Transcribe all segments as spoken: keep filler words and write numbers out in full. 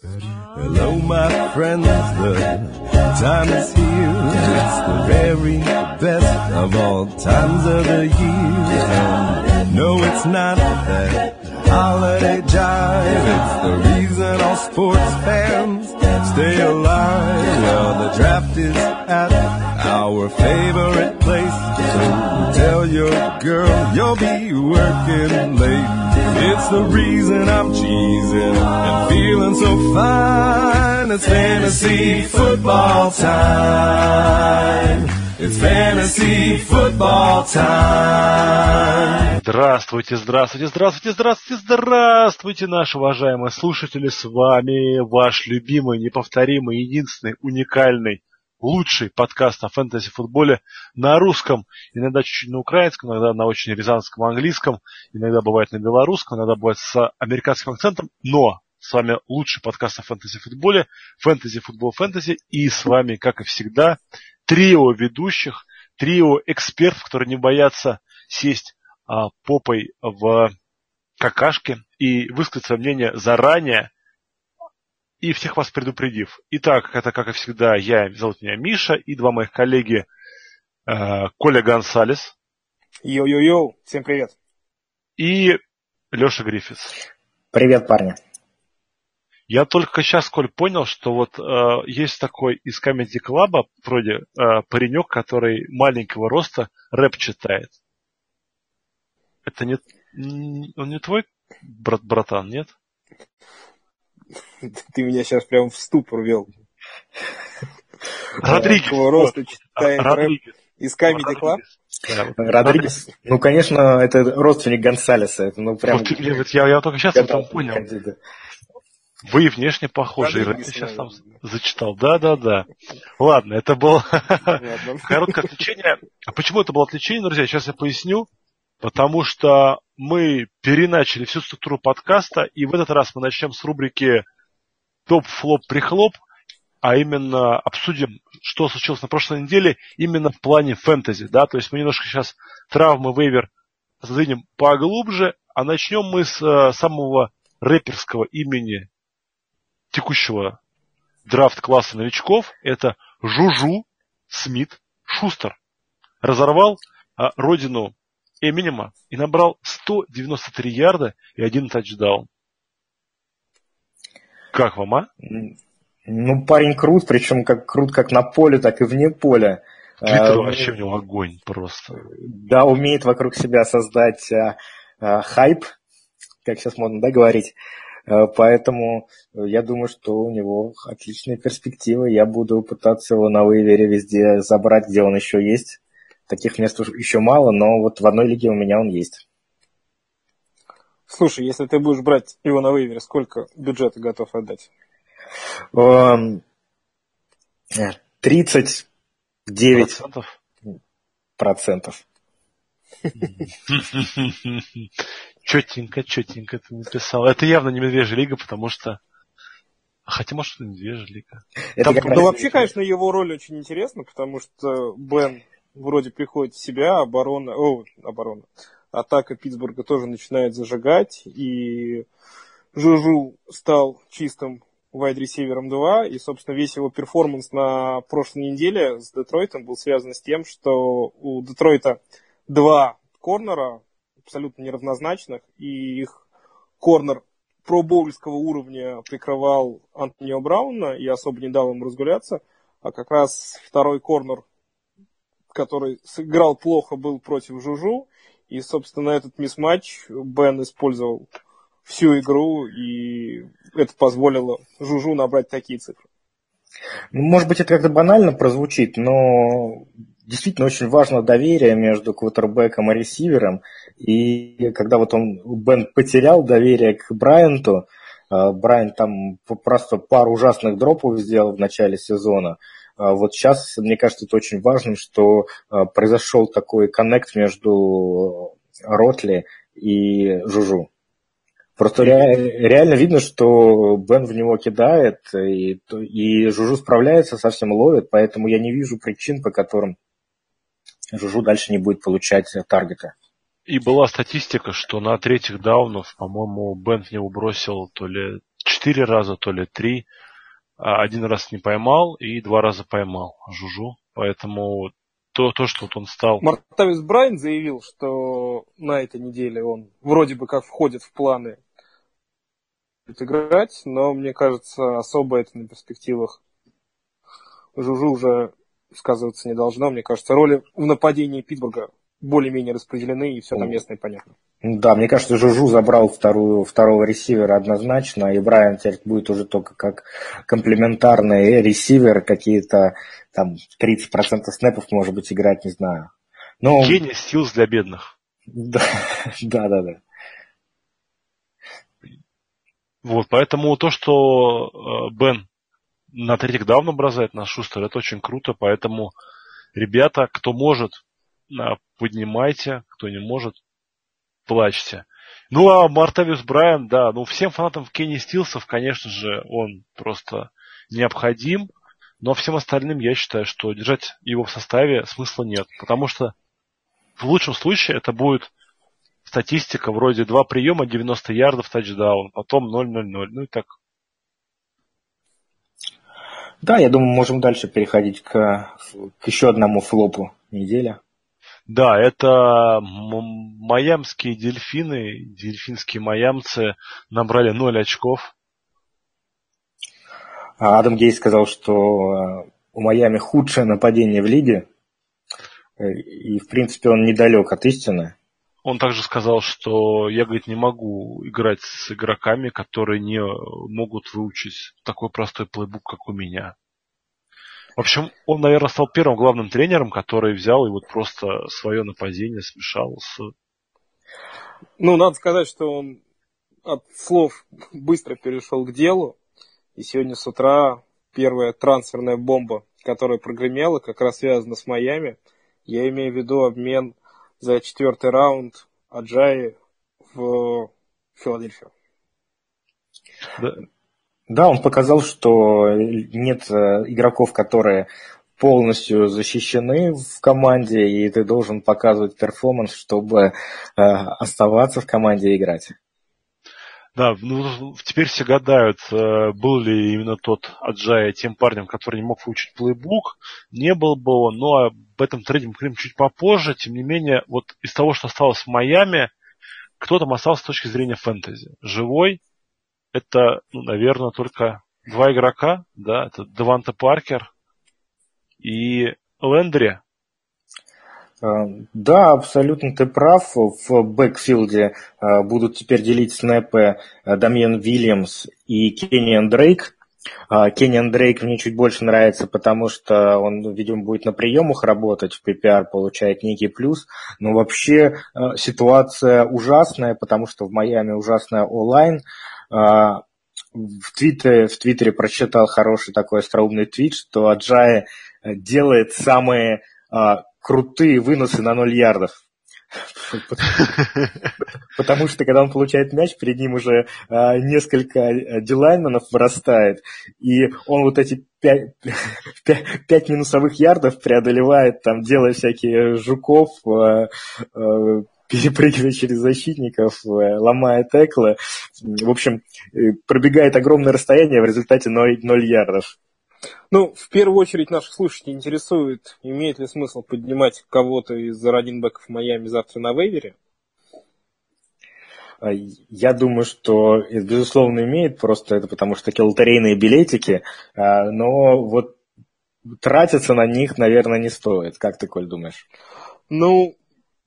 Hello, my friends, the time is here. It's the very best of all times of the year. And no, it's not that holiday jive. It's the reason all sports fans stay alive. Well, the draft is at our favorite place. So tell your girl you'll be working late. It's the reason I'm cheesing and feeling so fine. It's fantasy football time. It's fantasy football time. Здравствуйте, здравствуйте, здравствуйте, здравствуйте, здравствуйте, наши уважаемые слушатели. С вами ваш любимый, неповторимый, единственный, уникальный, лучший подкаст о фэнтези-футболе на русском, иногда чуть-чуть на украинском, иногда на очень рязанском английском, иногда бывает на белорусском, иногда бывает с американским акцентом, но с вами лучший подкаст о фэнтези-футболе, фэнтези-футбол-фэнтези, и с вами, как и всегда, трио ведущих, трио экспертов, которые не боятся сесть а, попой в какашке и высказать свое мнение заранее, и всех вас предупредив. Итак, это, как и всегда, я, зовут меня Миша, и два моих коллеги э, Коля Гонсалес. Йо-йо-йо, всем привет. И Леша Гриффитс. Привет, парни. Я только сейчас, Коль, понял, что вот э, есть такой из Comedy Club, вроде э, паренек, который маленького роста рэп читает. Это не... Он не твой брат, братан, нет? Ты меня сейчас прям в ступор вел. Родригес. Роста читает рэп из Comedy Club. Родригес. Ну, конечно, это родственник Гонсалеса. Ну, прям... Я только сейчас это понял. Вы внешне похожи. Я сейчас сам зачитал. Да, да, да. Ладно, это было короткое отвлечение. А почему это было отвлечение, друзья? Сейчас я поясню. Потому что мы переначали всю структуру подкаста, и в этот раз мы начнем с рубрики «Топ-флоп-прихлоп», а именно обсудим, что случилось на прошлой неделе именно в плане фэнтези. Да? То есть мы немножко сейчас травмы, вейвер задвинем поглубже, а начнем мы с э, самого рэперского имени текущего драфт-класса новичков. Это Жужу Смит Шустер. Разорвал э, родину Эминема и набрал сто девяносто три ярда и один тачдаун. Как вам, а? Ну, парень крут, причем как крут как на поле, так и вне поля. Твиттер а, вообще у него огонь просто. Да, умеет вокруг себя создать а, а, хайп, как сейчас модно, да, говорить. А, поэтому я думаю, что у него отличные перспективы. Я буду пытаться его на вейвере везде забрать, где он еще есть. Таких мест еще мало, но вот в одной лиге у меня он есть. Слушай, если ты будешь брать его на вейвере, сколько бюджета готов отдать? тридцать девять процентов. Четенько, четенько ты написал. Это явно не медвежья лига, потому что... Хотя, может, и медвежья лига. Ну, вообще, конечно, его роль очень интересна, потому что Бен... Вроде приходит в себя, оборона, о, оборона, атака Питтсбурга тоже начинает зажигать, и Жужу стал чистым вайд-ресивером два, и, собственно, весь его перформанс на прошлой неделе с Детройтом был связан с тем, что у Детройта два корнера, абсолютно неравнозначных, и их корнер пробоульского уровня прикрывал Антонио Брауна и особо не дал им разгуляться, а как раз второй корнер, который сыграл плохо, был против Жужу. И, собственно, этот мисс-матч Бен использовал всю игру, и это позволило Жужу набрать такие цифры. Может быть, это как-то банально прозвучит, но действительно очень важно доверие между квотербэком и ресивером. И когда вот он, Бен потерял доверие к Брайанту, Брайант там просто пару ужасных дропов сделал в начале сезона. Вот сейчас, мне кажется, это очень важным, что произошел такой коннект между Ротли и Жужу. Просто ре- реально видно, что Бен в него кидает, и, и Жужу справляется, совсем ловит, поэтому я не вижу причин, по которым Жужу дальше не будет получать таргета. И была статистика, что на третьих даунов, по-моему, Бен в него бросил то ли четыре раза, то ли три. Один раз не поймал и два раза поймал Жужу. Поэтому то, то что вот он стал... Мартавис Брайан заявил, что на этой неделе он вроде бы как входит в планы играть, но, мне кажется, особо это на перспективах Жужу уже сказываться не должно. Мне кажется, роли в нападении Питтсбурга более-менее распределены, и все там местное понятно. Да, мне кажется, Жужу забрал вторую, второго ресивера однозначно, и Брайан теперь будет уже только как комплементарный ресивер, какие-то там тридцать процентов снэпов, может быть, играть, не знаю. Но... Кенни Стилс для бедных. Да, да, да, да. Вот, поэтому то, что Бен на третий даун образует на Шустер, это очень круто, поэтому, ребята, кто может, поднимайте, кто не может, плачьте. Ну, а Мартавис Брайан, да, ну, всем фанатам Кенни Стилсов, конечно же, он просто необходим, но всем остальным, я считаю, что держать его в составе смысла нет, потому что в лучшем случае это будет статистика вроде два приема, девяносто ярдов, тачдаун, потом ноль ноль ноль, ну и так. Да, я думаю, можем дальше переходить к, к еще одному флопу недели. Да, это майамские дельфины, дельфинские майамцы набрали ноль очков. Адам Гей сказал, что у Майами худшее нападение в лиге, и, в принципе, он недалек от истины. Он также сказал, что я, говорит, не могу играть с игроками, которые не могут выучить такой простой плейбук, как у меня. В общем, он, наверное, стал первым главным тренером, который взял и вот просто свое нападение смешал с... Ну, надо сказать, что он от слов быстро перешел к делу. И сегодня с утра первая трансферная бомба, которая прогремела, как раз связана с Майами. Я имею в виду обмен за четвертый раунд Аджай в Филадельфию. Да. Да, он показал, что нет игроков, которые полностью защищены в команде, и ты должен показывать перформанс, чтобы оставаться в команде и играть. Да, ну, теперь все гадают, был ли именно тот Аджай тем парнем, который не мог выучить плейбук, не был бы он, но об этом трейде мы говорим чуть попозже. Тем не менее, вот из того, что осталось в Майами, кто там остался с точки зрения фэнтези? Живой? Это, ну, наверное, только два игрока, да, это Деванта Паркер и Лендри. Да, абсолютно ты прав. В бэкфилде будут теперь делить снэпы Дамьен Вильямс и Кенни Андрейк Дрейк. Кенни Андрейк мне чуть больше нравится, потому что он, видимо, будет на приемах работать в пи пи ар, получает некий плюс. Но вообще ситуация ужасная, потому что в Майами ужасная онлайн. В Твиттере, в Твиттере прочитал хороший такой остроумный твит, что Аджай делает самые а, крутые выносы на ноль ярдов. Потому что, когда он получает мяч, перед ним уже несколько дилайменов вырастает, и он вот эти пять минусовых ярдов преодолевает, там делая всякие жуков, перепрыгивая через защитников, ломая теклы. В общем, пробегает огромное расстояние, в результате ноль ярдов. Ну, в первую очередь наших слушателей интересует, имеет ли смысл поднимать кого-то из раннинбэков Майами завтра на вейвере? Я думаю, что, безусловно, имеет, просто это потому что такие лотерейные билетики, но вот тратиться на них, наверное, не стоит. Как ты, Коль, думаешь? Ну...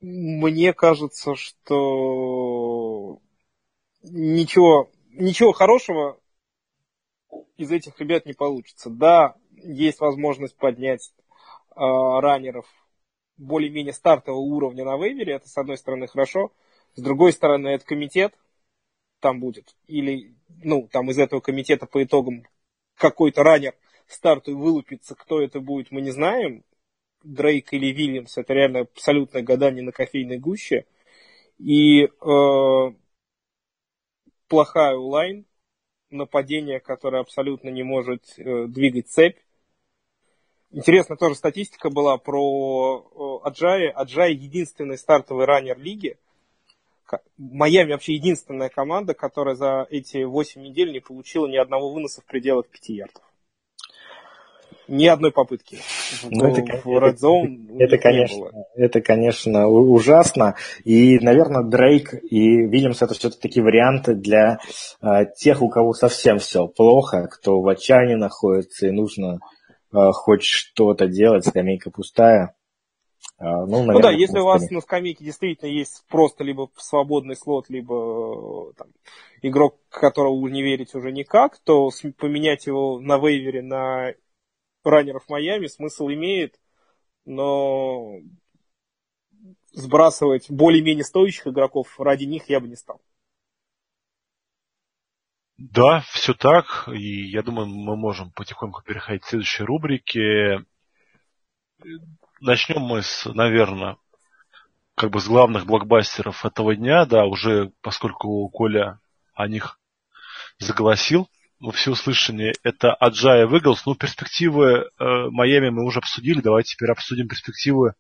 Мне кажется, что ничего, ничего хорошего из этих ребят не получится. Да, есть возможность поднять э, раннеров более-менее стартового уровня на вейвере. Это, с одной стороны, хорошо. С другой стороны, это комитет там будет. Или, ну, там из этого комитета по итогам какой-то раннер старту вылупится. Кто это будет, мы не знаем. Дрейк или Вильямс, это реально абсолютное гадание на кофейной гуще. И э, плохая онлайн, нападение, которое абсолютно не может э, двигать цепь. Интересно, тоже статистика была про э, Аджая. Аджай единственный стартовый раннер лиги, Майами вообще единственная команда, которая за эти восемь недель не получила ни одного выноса в пределах пяти ярдов. Ни одной попытки. Ну, это, это, конечно, это, конечно, ужасно. И, наверное, Дрейк и Вильямс — это все-таки варианты для а, тех, у кого совсем все плохо, кто в отчаянии находится и нужно а, хоть что-то делать, скамейка пустая. А, ну, наверное, ну да, если у вас на скамейке действительно есть просто либо свободный слот, либо там, игрок, которого вы не верите уже никак, то поменять его на вейвере на раннеров Майами смысл имеет, но сбрасывать более-менее стоящих игроков ради них я бы не стал. Да, все так. И я думаю, мы можем потихоньку переходить к следующей рубрике. Начнем мы, с, наверное, как бы с главных блокбастеров этого дня. Да, уже поскольку Коля о них заголосил. Во всеуслышание, это Аджай и Выглс. Ну, перспективы э, Майами мы уже обсудили. Давайте теперь обсудим перспективы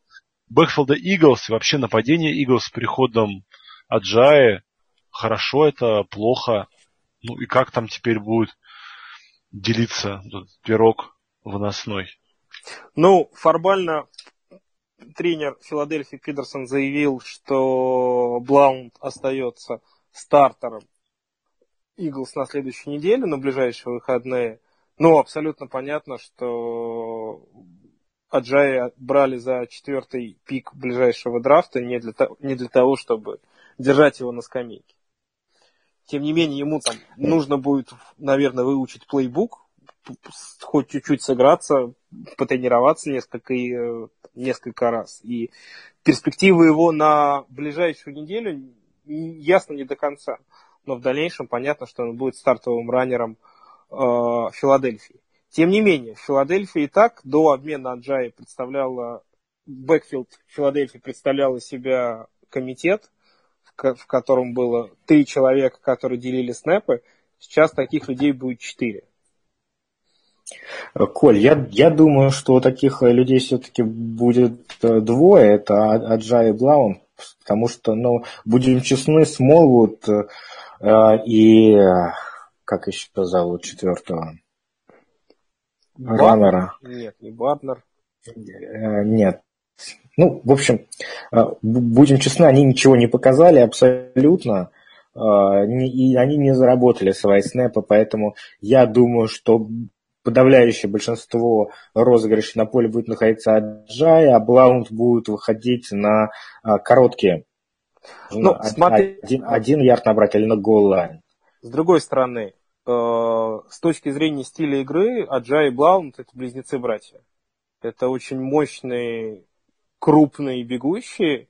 бэкфилда Иглс и вообще нападение Иглс с приходом Аджая. Хорошо это, плохо. Ну и как там теперь будет делиться этот пирог выносной? Ну, формально тренер Филадельфии Педерсон заявил, что Блаунт остается стартером Иглс на следующей неделе, на ближайшие выходные. Но абсолютно понятно, что Аджая брали за четвертый пик ближайшего драфта не для, то, не для того, чтобы держать его на скамейке. Тем не менее, ему там нужно будет, наверное, выучить плейбук, хоть чуть-чуть сыграться, потренироваться несколько, несколько раз. И перспективы его на ближайшую неделю ясно не до конца. Но в дальнейшем понятно, что он будет стартовым раннером э, Филадельфии. Тем не менее, Филадельфия и так до обмена Аджаи представляла, бэкфилд Филадельфии представляла себя комитет, в, в котором было три человека, которые делили снэпы. Сейчас таких людей будет четыре. Коль, я, я думаю, что таких людей все-таки будет двое. Это Аджай и Блаун. Потому что, ну, будем честны, Смолвуд и, как еще зовут, четвертого раннера. Нет, не Батнер. Нет. Ну, в общем, будем честны, они ничего не показали абсолютно. И они не заработали свои снэпы, поэтому я думаю, что подавляющее большинство розыгрышей на поле будет находиться Аджай, а Блаунт будет выходить на а, короткие. Ну, один, смотри... один, один ярд набрать или на голлайн. С другой стороны, э, с точки зрения стиля игры, Аджай и Блаунт — это близнецы-братья. Это очень мощные, крупные бегущие,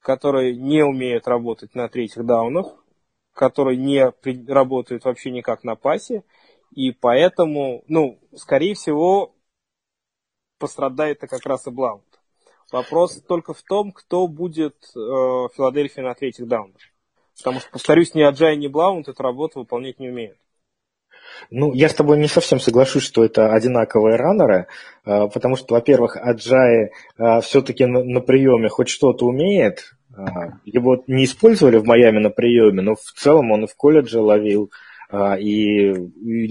которые не умеют работать на третьих даунах, которые не при... работают вообще никак на пасе. И поэтому, ну, скорее всего, пострадает-то как раз и Блаунт. Вопрос только в том, кто будет э, в Филадельфии на третьих даунах. Потому что, повторюсь, ни Аджай, ни Блаунт эту работу выполнять не умеют. Ну, я с тобой не совсем соглашусь, что это одинаковые раннеры, э, потому что, во-первых, Аджай э, все-таки на, на приеме хоть что-то умеет. Э, его не использовали в Майами на приеме, но в целом он и в колледже ловил. И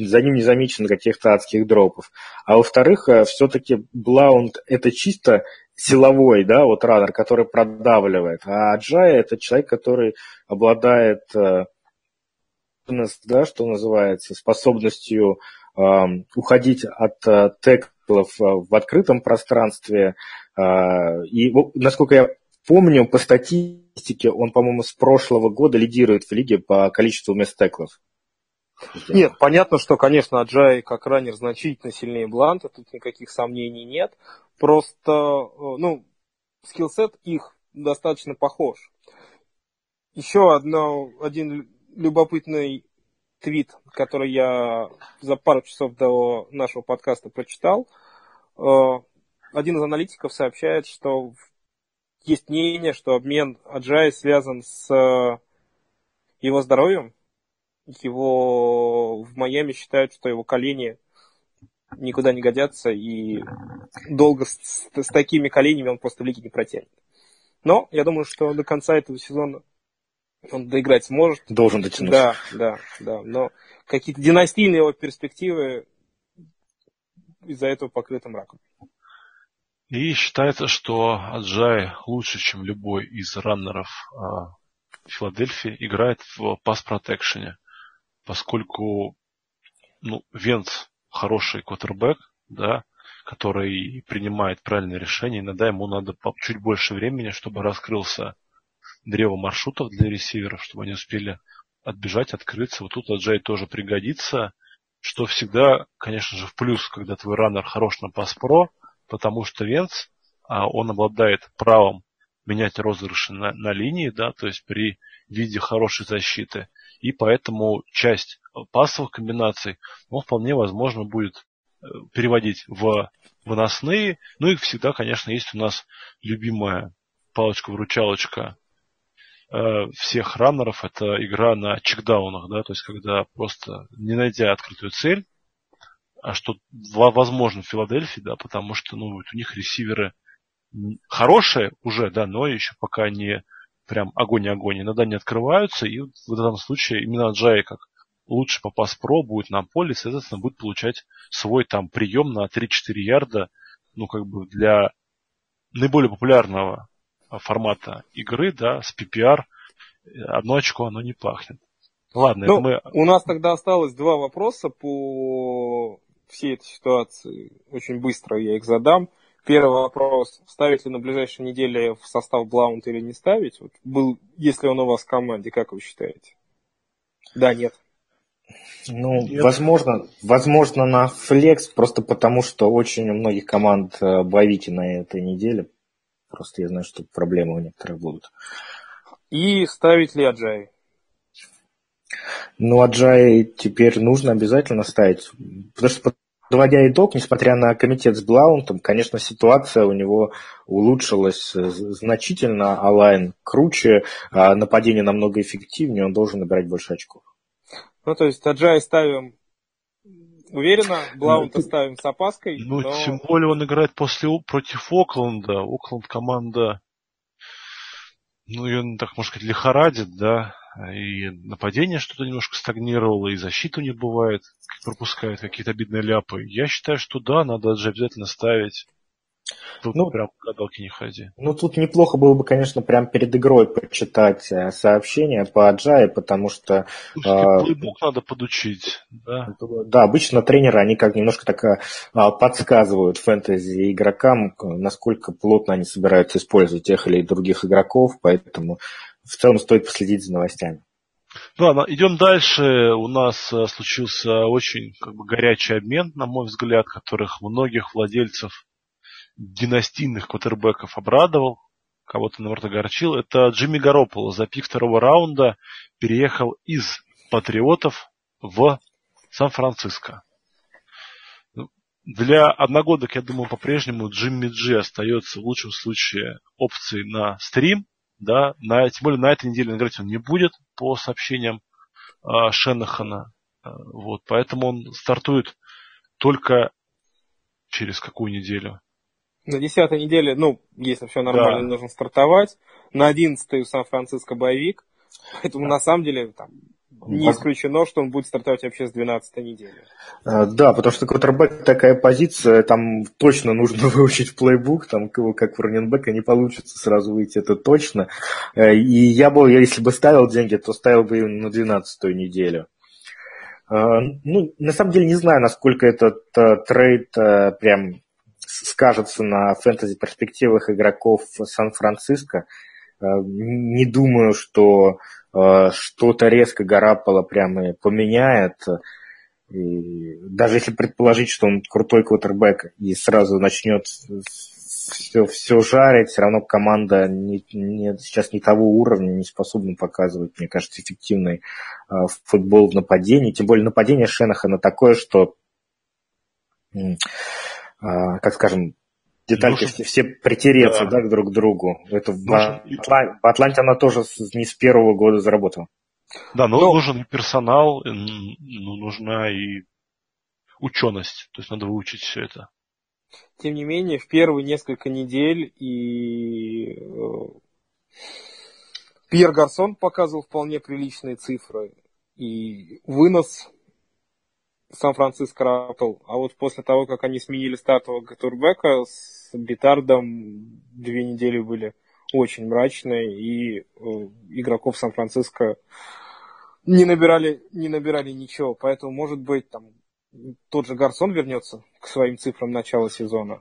за ним не замечено каких-то адских дропов. А во-вторых, все-таки Блаунд — это чисто силовой, да, вот раннер, который продавливает. А Аджай — это человек, который обладает, да, что называется, способностью э, уходить от э, теклов в открытом пространстве. Э, и, насколько я помню, по статистике он, по-моему, с прошлого года лидирует в лиге по количеству мест теклов. Нет, понятно, что, конечно, Аджай как раннер значительно сильнее Бланта, тут никаких сомнений нет. Просто, ну, скиллсет их достаточно похож. Еще одно, один любопытный твит, который я за пару часов до нашего подкаста прочитал. Один из аналитиков сообщает, что есть мнение, что обмен Аджай связан с его здоровьем. Его в Майами считают, что его колени никуда не годятся, и долго с, с такими коленями он просто в лиге не протянет. Но я думаю, что до конца этого сезона он доиграть сможет. Должен дотянуть. Да, да, да. Но какие-то династийные его перспективы из-за этого покрытым раком. И считается, что Аджай лучше, чем любой из раннеров Филадельфии, играет в пас-протекшене, поскольку ну, Венц хороший квотербэк, да, который принимает правильные решения. Иногда ему надо чуть больше времени, чтобы раскрылся древо маршрутов для ресиверов, чтобы они успели отбежать, открыться. Вот тут Аджай тоже пригодится, что всегда, конечно же, в плюс, когда твой раннер хорош на пас-про, потому что Венц, он обладает правом менять розыгрыши на, на линии, да, то есть при виде хорошей защиты. И поэтому часть пасовых комбинаций он вполне возможно будет переводить в выносные. Ну и всегда, конечно, есть у нас любимая палочка-выручалочка э, всех раннеров. Это игра на чекдаунах, да, то есть когда просто не найдя открытую цель, а что возможно в Филадельфии, да, потому что ну, вот у них ресиверы хорошие уже, да, но еще пока не прям огонь-огонь. Иногда не открываются, и в этом случае именно Аджай как лучше по пас-про будет на поле, соответственно, будет получать свой там прием на три-четыре ярда, ну, как бы для наиболее популярного формата игры, да, с пи пи ар, одно очко оно не пахнет. Ладно, ну, мы... У нас тогда осталось два вопроса по всей этой ситуации. Очень быстро я их задам. Первый вопрос. Ставить ли на ближайшей неделе в состав Блаунт или не ставить? Вот был, если он у вас в команде, как вы считаете? Да, нет. Ну, нет. Возможно, возможно, на флекс, просто потому что очень у многих команд боевики на этой неделе. Просто я знаю, что проблемы у некоторых будут. И ставить ли Аджай? Ну, Аджай теперь нужно обязательно ставить, потому что подводя итог, несмотря на комитет с Блаунтом, конечно, ситуация у него улучшилась значительно, а-лайн круче, а нападение намного эффективнее, он должен набирать больше очков. Ну, то есть Аджай ставим уверенно, Блаунта ну, ставим с опаской. Ну, но... тем более он играет после, против Окленда. Окленд команда, ну, ее, так можно сказать, лихорадит, да. И нападение что-то немножко стагнировало, и защиту не бывает, пропускает какие-то обидные ляпы. Я считаю, что да, надо же обязательно ставить. Тут ну, прям гадалки не ходи. Ну, тут неплохо было бы, конечно, прям перед игрой почитать сообщения по Аджае, потому что... Э, плейбук надо подучить. Да? Да, обычно тренеры, они как немножко так э, подсказывают фэнтези игрокам, насколько плотно они собираются использовать тех или других игроков, поэтому в целом стоит последить за новостями. Ладно, идем дальше. У нас э, случился очень как бы, горячий обмен, на мой взгляд, которых многих владельцев династийных квотербеков обрадовал, кого-то, наверное, огорчил. Это Джимми Гарополо за пик второго раунда переехал из Патриотов в Сан-Франциско. Для одногодок, я думаю, по-прежнему Джимми Джи остается в лучшем случае опцией на стрим. Да, на, тем более на этой неделе играть он не будет, по сообщениям э, Шеннахана. Э, вот, поэтому он стартует только через какую неделю? На десятой неделе, ну, если все нормально, да. Нужно стартовать. На одиннадцатой у Сан-Франциско боевик. Поэтому, да. На самом деле, там, не исключено, что он будет стартовать вообще с двенадцатой недели. Да, потому что квотербэк такая позиция, там точно нужно выучить плейбук, там как в раннинбэка не получится сразу выйти, это точно. И я бы, если бы ставил деньги, то ставил бы именно на двенадцатую неделю. Ну, на самом деле не знаю, насколько этот трейд прям... скажется на фэнтези-перспективах игроков Сан-Франциско. Не думаю, что что-то резко Гарополо прямо поменяет. И даже если предположить, что он крутой квотербэк и сразу начнет все, все жарить, все равно команда не, не, сейчас не того уровня, не способна показывать, мне кажется, эффективный футбол в нападении. Тем более нападение Шеннахана такое, что... как скажем, детальки Леша... все притереться да. Да, друг к другу. Это Леша... в Атланте она тоже не с первого года заработала. Да, но, но... нужен персонал, нужна и ученость. То есть надо выучить все это. Тем не менее, в первые несколько недель и Пьер Гарсон показывал вполне приличные цифры. И вынос Сан-Франциско Раппел. А вот после того, как они сменили стартового турбека с Бетардом, две недели были очень мрачные, и игроков Сан-Франциско не набирали, не набирали ничего. Поэтому, может быть, там тот же Гарсон вернется к своим цифрам начала сезона.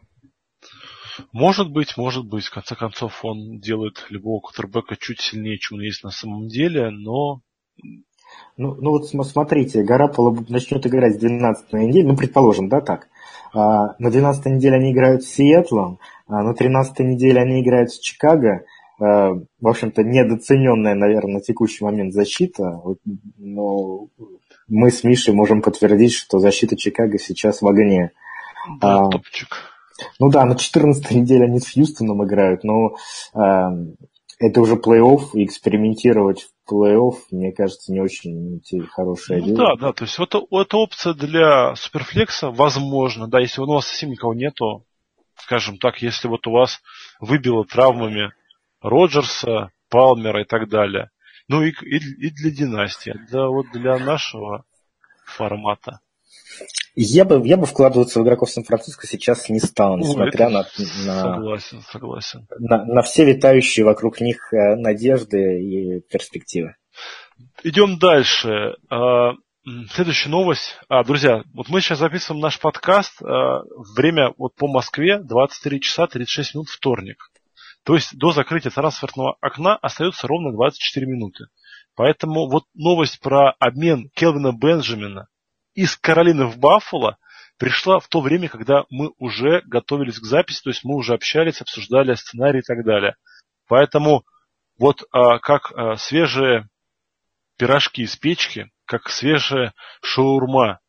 Может быть, может быть. В конце концов, он делает любого квотербека чуть сильнее, чем он есть на самом деле, но... Ну, ну вот смотрите, Гарополо начнет играть с двенадцатой недели, ну, предположим, да, так. А, на двенадцатой неделе они играют с Сиэтлом, а на тринадцатой неделе они играют с Чикаго. А, в общем-то, недооцененная, наверное, на текущий момент защита, но мы с Мишей можем подтвердить, что защита Чикаго сейчас в огне. Да, а, топчик. Ну да, на четырнадцатой неделе они с Хьюстоном играют, но э, это уже плей-офф, и экспериментировать в плей-офф, мне кажется, не очень хорошая идея. Ну да, да, то есть это, это опция для суперфлекса, возможно, да, если у вас совсем никого нету, скажем так, если вот у вас выбило травмами Роджерса, Палмера и так далее, ну и, и, и для династии, для, вот для нашего формата. Я бы, я бы вкладываться в игроков Сан-Франциско сейчас не стал, несмотря Ой, на, на, согласен, согласен. На, на все витающие вокруг них надежды и перспективы. Идем дальше. Следующая новость. А, друзья, вот мы сейчас записываем наш подкаст. Время вот по Москве двадцать три часа тридцать шесть минут, вторник. То есть до закрытия трансферного окна остается ровно двадцать четыре минуты. Поэтому вот новость про обмен Кевина Бенджамина из Каролины в Баффало пришла в то время, когда мы уже готовились к записи, то есть мы уже общались, обсуждали сценарий и так далее. Поэтому вот а, как а, свежие пирожки из печки, как свежая шаурма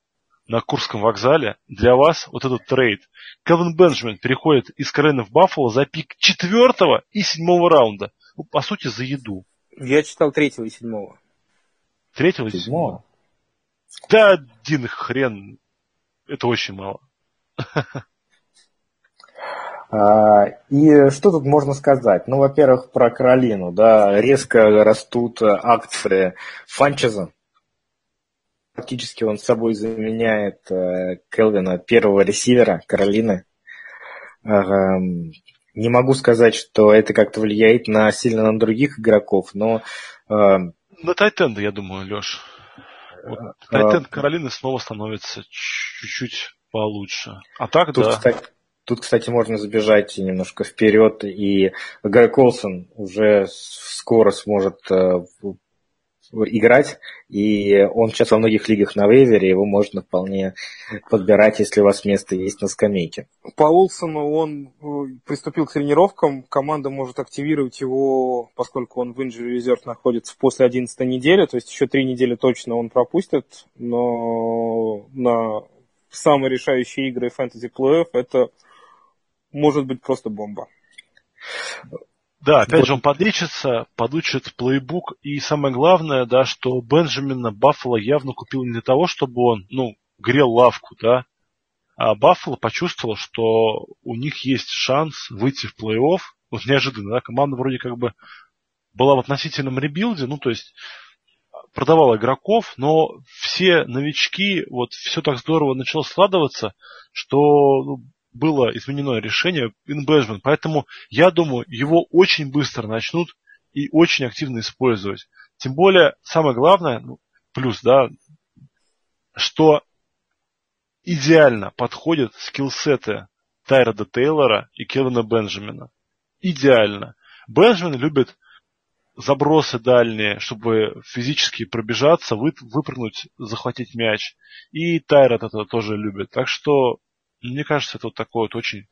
на Курском вокзале, для вас вот этот трейд. Кевин Бенджамин переходит из Каролины в Баффало за пик четвертого и седьмого раунда. Ну, по сути, за еду. Я читал третьего и седьмого. Третьего и седьмого? Да один хрен, это очень мало. И что тут можно сказать? Ну, во-первых, про Каролину, да, резко растут акции Фанчеза. Фактически он с собой заменяет Келвина, первого ресивера Каролины. Не могу сказать, что это как-то влияет на сильно на других игроков, но... На тайтенда, я думаю, Леш. Вот, тайтенд Каролины снова становится чуть-чуть получше. А так, тут, да. Кстати, тут, кстати, можно забежать немножко вперед, и Гай Колсон уже скоро сможет э, играть, и он сейчас во многих лигах на вейвере, его можно вполне подбирать, если у вас место есть на скамейке. По Олсону он приступил к тренировкам, команда может активировать его, поскольку он в Injury Reserve находится после одиннадцатой недели, то есть еще три недели точно он пропустит, но на самые решающие игры фэнтези плей-офф это может быть просто бомба. Да, опять же, он подлечится, подучит плейбук, и самое главное, да, что Бенджамина Баффало явно купил не для того, чтобы он, ну, грел лавку, да, а Баффало почувствовал, что у них есть шанс выйти в плей-офф, вот неожиданно, да, команда вроде как бы была в относительном ребилде, ну, то есть продавала игроков, но все новички, вот, все так здорово начало складываться, что, ну, было изменено решение Бенджамина, поэтому, я думаю, его очень быстро начнут и очень активно использовать. Тем более, самое главное, плюс, да, что идеально подходят скиллсеты Тайрода Тейлора и Кевина Бенджамина. Идеально. Бенджамин любит забросы дальние, чтобы физически пробежаться, выпрыгнуть, захватить мяч. И Тайрод это тоже любит. Так что мне кажется, это вот такой вот очень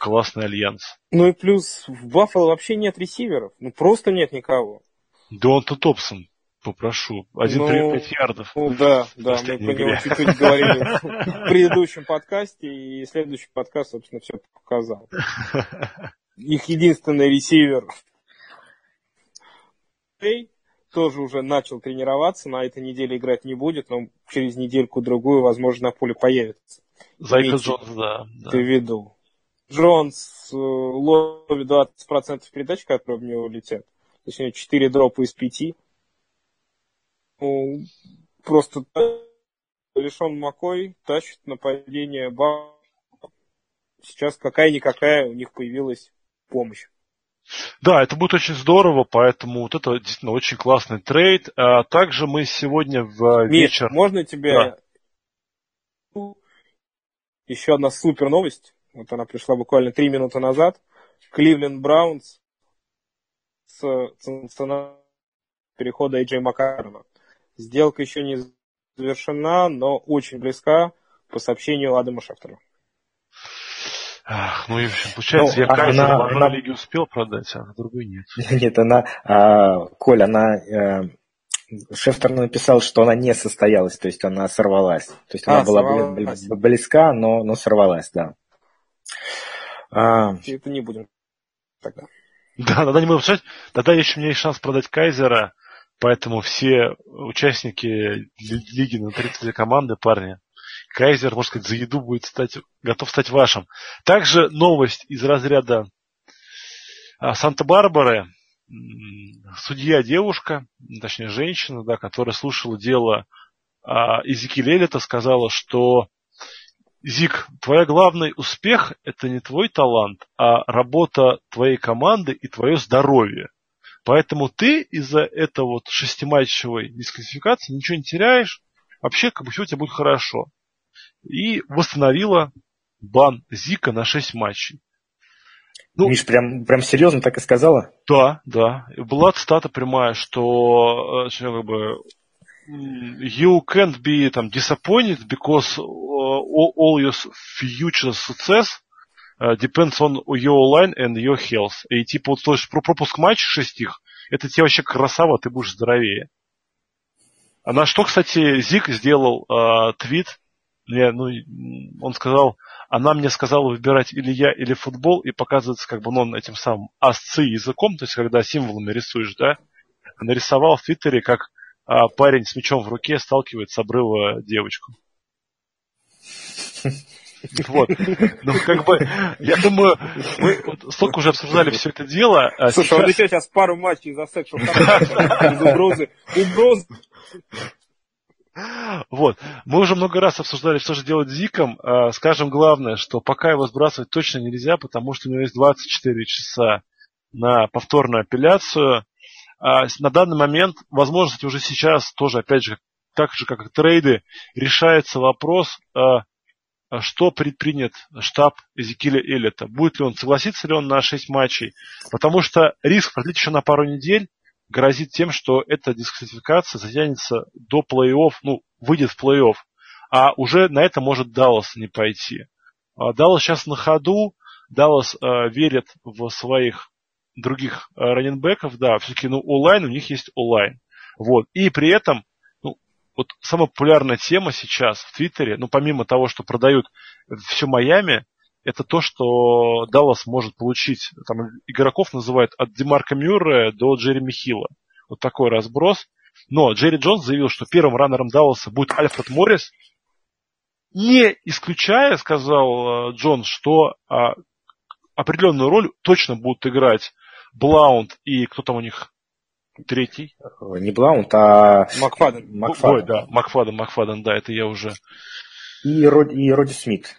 классный альянс. Ну и плюс, в Баффало вообще нет ресиверов. Ну просто нет никого. Да он-то Топсон, попрошу. Один ну, прием пять ярдов. Ну да, да, мы про него чуть-чуть говорили в предыдущем подкасте, и следующий подкаст, собственно, все показал. Их единственный ресивер тоже уже начал тренироваться, на этой неделе играть не будет, но через недельку-другую, возможно, на поле появится. Зайка Джонс, да. Ты да. Виду. Джонс ловит двадцать процентов передач, которые в него летят. То есть у него четыре дропа из пяти. Ну, просто Лешон Маккой тащит нападение Баба. Сейчас какая-никакая у них появилась помощь. Да, это будет очень здорово, поэтому вот это действительно очень классный трейд. А также мы сегодня в вечер... Миш, можно тебе да. еще одна супер новость? Вот она пришла буквально три минуты назад. Кливленд Браунс с ценой перехода Эй Джей Маккарона. Сделка еще не завершена, но очень близка по сообщению Адама Шефтера. Ах, ну и в общем, получается, ну, я, конечно, она, в одной она... лиге успел продать, а в другой нет. Нет, она, а, Коль, она, а, Шефтер написал, что она не состоялась, то есть она сорвалась. То есть а, она была бл- близка, но, но сорвалась, да. А... Это не будем тогда. Да, тогда не будем обсуждать. Тогда еще у меня есть шанс продать Кайзера, поэтому все участники лиги на тридцать команды, парни, Кайзер, можно сказать, за еду будет стать, готов стать вашим. Также новость из разряда а, Санта-Барбары. Судья-девушка, точнее женщина, да, которая слушала дело а, Зики Лелита, сказала, что Зик, твой главный успех – это не твой талант, а работа твоей команды и твое здоровье. Поэтому ты из-за этого вот шестиматчевой дисквалификации ничего не теряешь. Вообще, как бы, все у тебя будет хорошо. И восстановила бан Зика на шесть матчей. Ну, Миш, прям, прям серьезно так и сказала? Да, да. Была цитата прямая, что как бы, you can't be там, disappointed because all your future success depends on your line and your health. И типа вот слышишь про пропуск матчей шестих, это тебе вообще красава, ты будешь здоровее. А на что, кстати, Зик сделал э, твит. Мне, ну, он сказал, она мне сказала выбирать или я, или футбол, и показывается, как бы, ну, он этим самым асци языком, то есть, когда символами рисуешь, да, нарисовал в Твиттере, как э, парень с мячом в руке сталкивает с обрыва девочку. Вот. Ну, как бы, я думаю, мы вот столько уже обсуждали все это дело. А Слушай, сейчас... он еще сейчас пару матчей за секшн без угрозы. Угрозы. Вот. Мы уже много раз обсуждали, что же делать с Зиком. Скажем главное, что пока его сбрасывать точно нельзя, потому что у него есть двадцать четыре часа на повторную апелляцию. На данный момент, возможно, уже сейчас тоже, опять же, так же, как и трейды, решается вопрос, что предпринят штаб Эзекииля Эллита. Будет ли он, согласится ли он на шесть матчей. Потому что риск продлить еще на пару недель грозит тем, что эта дисквалификация затянется до плей-офф, ну, выйдет в плей-офф. А уже на это может Даллас не пойти. Даллас сейчас на ходу. Даллас э, верит в своих других э, раннинбэков. Да, все-таки, ну, онлайн, у них есть онлайн. Вот. И при этом вот самая популярная тема сейчас в Твиттере, ну, помимо того, что продают все Майами, это то, что Даллас может получить. Там игроков называют от Демарка Мюррея до Джереми Хилла. Вот такой разброс. Но Джерри Джонс заявил, что первым раннером Далласа будет Альфред Моррис. Не исключая, сказал Джонс, что а, определенную роль точно будут играть Блаунт и кто там у них... Третий. Не Блаунт, а... Мак Фаден. Мак Фаден. Ой, да, Мак Фаден, Мак Фаден, да, это я уже... И, Род... и Роди Смит.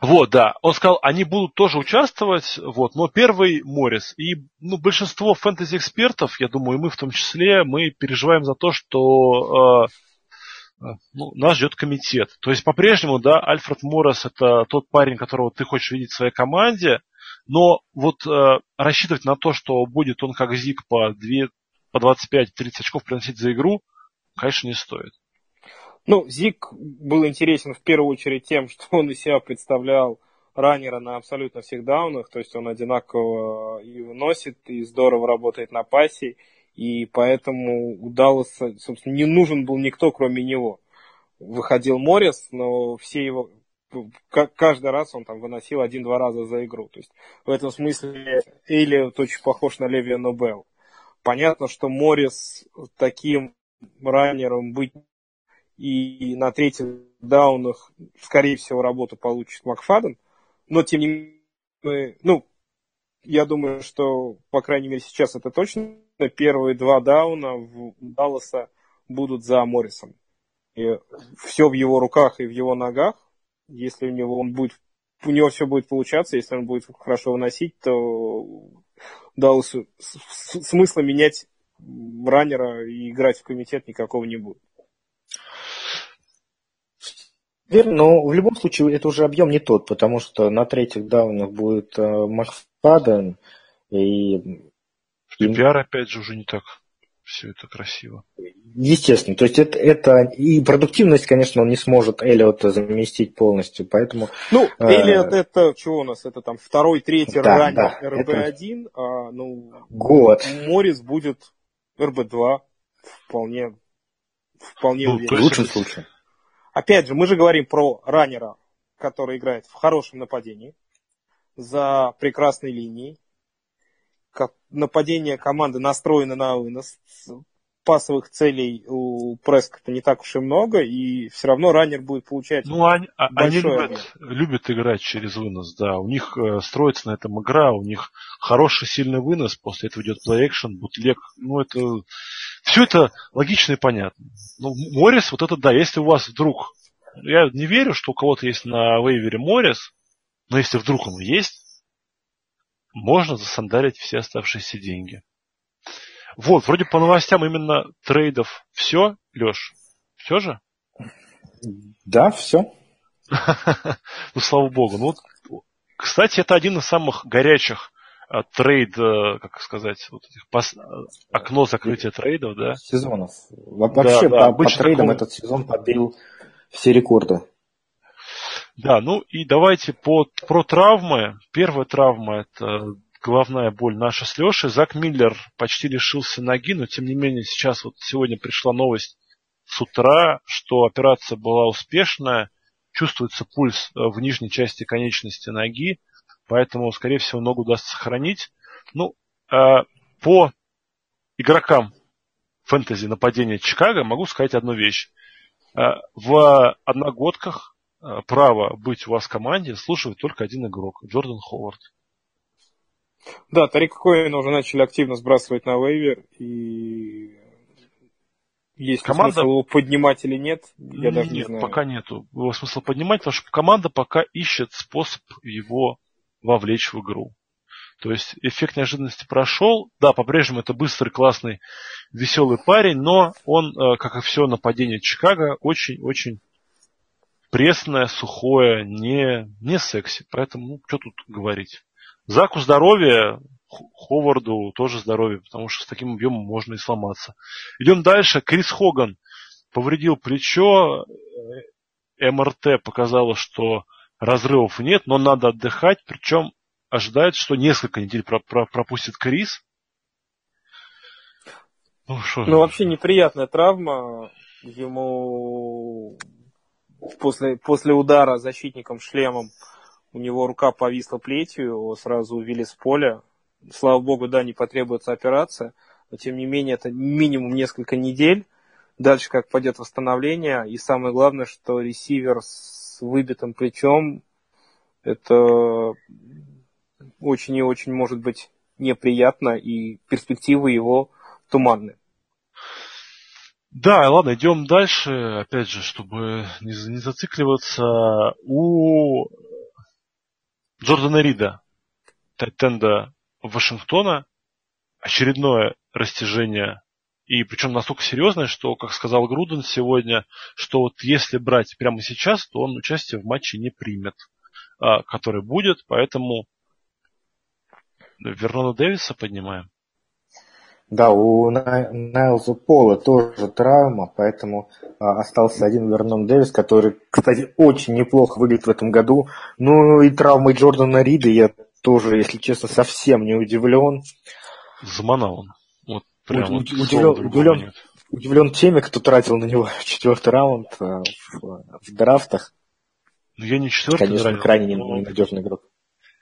Вот, да. Он сказал, они будут тоже участвовать, вот, но первый Моррис. И ну, большинство фэнтези-экспертов, я думаю, и мы в том числе, мы переживаем за то, что э, ну, нас ждет комитет. То есть, по-прежнему, да, Альфред Моррис – это тот парень, которого ты хочешь видеть в своей команде, но вот э, рассчитывать на то, что будет он как Зик по две... по двадцать пять тридцать очков приносить за игру, конечно, не стоит. Ну, Зик был интересен в первую очередь тем, что он из себя представлял раннера на абсолютно всех даунах, то есть он одинаково и выносит, и здорово работает на пасе, и поэтому у Далласа, собственно, не нужен был никто, кроме него. Выходил Моррис, но все его... каждый раз он там выносил один-два раза за игру. То есть в этом смысле Эллиот очень похож на Левиана Белла. Понятно, что Моррис таким раннером быть и на третьих даунах, скорее всего, работу получит Макфаден, но тем не менее, ну, я думаю, что, по крайней мере, сейчас это точно, первые два дауна в Далласа будут за Моррисом. И все в его руках и в его ногах. Если у него он будет, у него все будет получаться, если он будет хорошо выносить, то Далласу смысла менять раннера и играть в комитет никакого не будет. Верно, но в любом случае это уже объем не тот, потому что на третьих даунах будет э, Мак Фаден. И... В ди пи ар опять же уже не так все это красиво. Естественно, то есть это, это и продуктивность, конечно, он не сможет Эллиота заместить полностью, поэтому... Ну, Эллиот э... это чего у нас? Это там второй, третий да, ранний да, эр бэ один, это... а ну, год. Моррис будет эр бэ два вполне, вполне ну, уверен. В лучшем случае. Опять же, мы же говорим про раннера, который играет в хорошем нападении, за прекрасной линией. Нападение команды настроено на вынос. Пасовых целей у Прескота не так уж и много, и все равно раннер будет получать ну, они, они любят, любят играть через вынос, да. У них э, строится на этом игра, у них хороший сильный вынос, после этого идет плей-экшен, бутлег. Ну, это... Все это логично и понятно. Ну, Моррис, вот это да, если у вас вдруг... Я не верю, что у кого-то есть на вейвере Моррис, но если вдруг он есть, можно засандарить все оставшиеся деньги. Вот, вроде по новостям именно трейдов все, Леш, все же? Да, все. Ну, слава богу. Ну, вот, кстати, это один из самых горячих а, трейд, а, как сказать, вот этих пос... окно закрытия трейдов, да? Сезонов. Вообще, да, да, по, по трейдам такого... этот сезон побил все рекорды. Да, ну и давайте по, про травмы. Первая травма – это головная боль наша с Лешей. Зак Миллер почти лишился ноги, но тем не менее сейчас вот сегодня пришла новость с утра, что операция была успешная. Чувствуется пульс в нижней части конечности ноги, поэтому, скорее всего, ногу удастся сохранить. Ну, э, по игрокам фэнтези нападения Чикаго могу сказать одну вещь. Э, в одногодках э, право быть у вас в команде заслуживает только один игрок – Джордан Ховард. Да, Тарика Коэна уже начали активно сбрасывать на вейвер, и есть команда... ли смысл его поднимать или нет, я нет, даже не знаю. Пока нету его смысла поднимать, потому что команда пока ищет способ его вовлечь в игру. То есть эффект неожиданности прошел, да, по-прежнему это быстрый, классный, веселый парень, но он, как и все нападение Чикаго, очень-очень пресное, сухое, не, не секси, поэтому ну, что тут говорить. Заку здоровья, Ховарду тоже здоровье, потому что с таким объемом можно и сломаться. Идем дальше. Крис Хоган повредил плечо. эм эр тэ показало, что разрывов нет, но надо отдыхать. Причем ожидает, что несколько недель пропустит Крис. Ну, что ну вообще неприятная травма. Ему после, после удара защитником шлемом у него рука повисла плетью, его сразу увели с поля. Слава богу, да, не потребуется операция, но тем не менее это минимум несколько недель. Дальше как пойдет восстановление. И самое главное, что ресивер с выбитым плечом это очень и очень может быть неприятно, и перспективы его туманны. Да, ладно, идем дальше. Опять же, чтобы не зацикливаться, у Джордана Рида, тайтенда Вашингтона, очередное растяжение, и причем настолько серьезное, что, как сказал Груден сегодня, что вот если брать прямо сейчас, то он участие в матче не примет, который будет, поэтому Вернона Дэвиса поднимаем. Да, у Найлза Пола тоже травма, поэтому остался один Вернон Дэвис, который, кстати, очень неплохо выглядит в этом году. Ну и травмой Джордана Рида я тоже, если честно, совсем не удивлен. Заманал он. Вот прям вот удивлен, удивлен, удивлен теми, кто тратил на него четвертый раунд в, в драфтах. Ну я не четвертый. Конечно, раунд, крайне ненадежный игрок.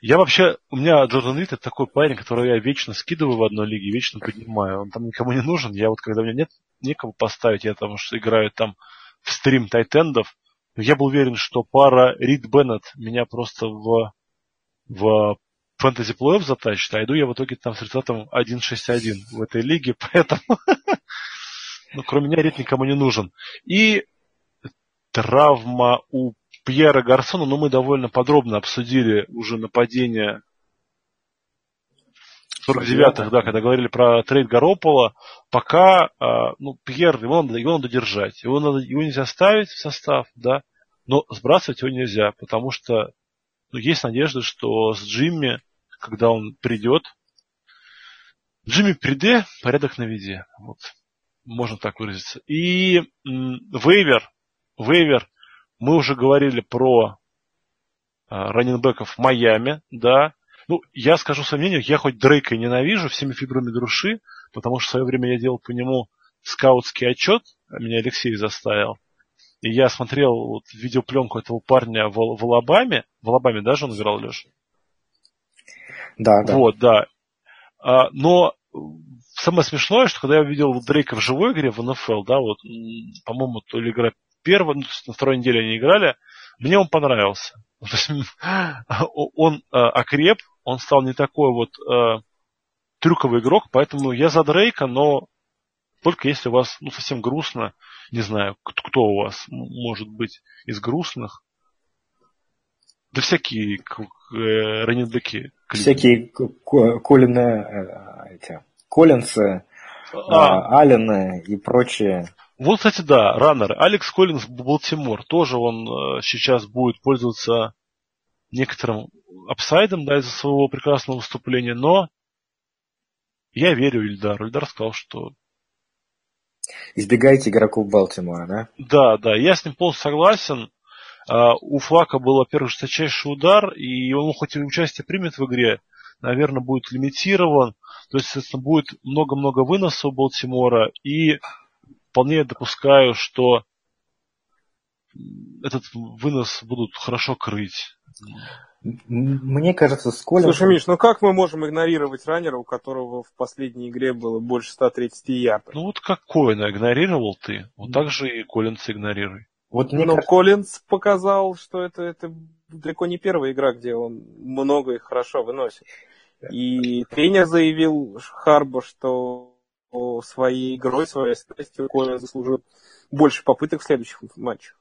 Я вообще, у меня Джордан Рид это такой парень, которого я вечно скидываю в одной лиге, вечно поднимаю. Он там никому не нужен. Я вот, когда у меня нет некого поставить, я там что играю там в стрим тайтендов, я был уверен, что пара Рид Беннет меня просто в, в фэнтези плей-офф затащит, а иду я в итоге там с результатом один шесть один в этой лиге, поэтому ну, кроме меня рит никому не нужен. И травма у Пьера Гарсона, но мы довольно подробно обсудили уже нападение сорок девятых, да, когда говорили про трейд Гарополо. Пока ну, Пьер, его надо, его надо держать, его, надо, его нельзя ставить в состав, да, но сбрасывать его нельзя, потому что ну, есть надежда, что с Джимми, когда он придет, Джимми приде, порядок наведи. Вот. Можно так выразиться. И м, вейвер, вейвер, мы уже говорили про а, раннинбеков в Майами, да. Ну, я скажу свое мнение, я хоть Дрейка и ненавижу всеми фибрами души, потому что в свое время я делал по нему скаутский отчет, меня Алексей заставил. И я смотрел вот, видеопленку этого парня в, в Алабаме. В Алабаме даже он играл, Леша? Да, да. Вот, да. А, но самое смешное, что когда я увидел Дрейка в живой игре в эн эф эл, да, вот, по-моему, то ли игра первая, ну, на второй неделе они играли, мне он понравился. Он окреп, он стал не такой вот трюковый игрок, поэтому я за Дрейка, но только если у вас ну, совсем грустно, не знаю, кто у вас может быть из грустных. Да всякие э, раннинбеки. Всякие Колины, эти, Коллинсы, а. Аллены и прочие. Вот, кстати, да, раннеры. Алекс Коллинс, Балтимор, тоже он сейчас будет пользоваться некоторым апсайдом, да, из-за своего прекрасного выступления, но я верю Ильдару. Ильдар сказал, что избегайте игроков Балтимора, да? Да, да, я с ним полностью согласен. Uh, у Флака был, во-первых, жесточайший удар, и он хоть и участие примет в игре, наверное, будет лимитирован. То есть, соответственно, будет много-много выносов у Балтимора, и вполне допускаю, что этот вынос будут хорошо крыть. Мне кажется, с Колем... Слушай, Миш, ну как мы можем игнорировать раннера, у которого в последней игре было больше ста тридцати ярдов? Ну вот как Коэна игнорировал ты, вот так же и Коллинса игнорируй. Вот мне Но кажется... Коллинс показал, что это, это далеко не первая игра, где он много и хорошо выносит. И тренер заявил Харбо, что своей игрой, своей страстью Коллинс заслужил больше попыток в следующих матчах.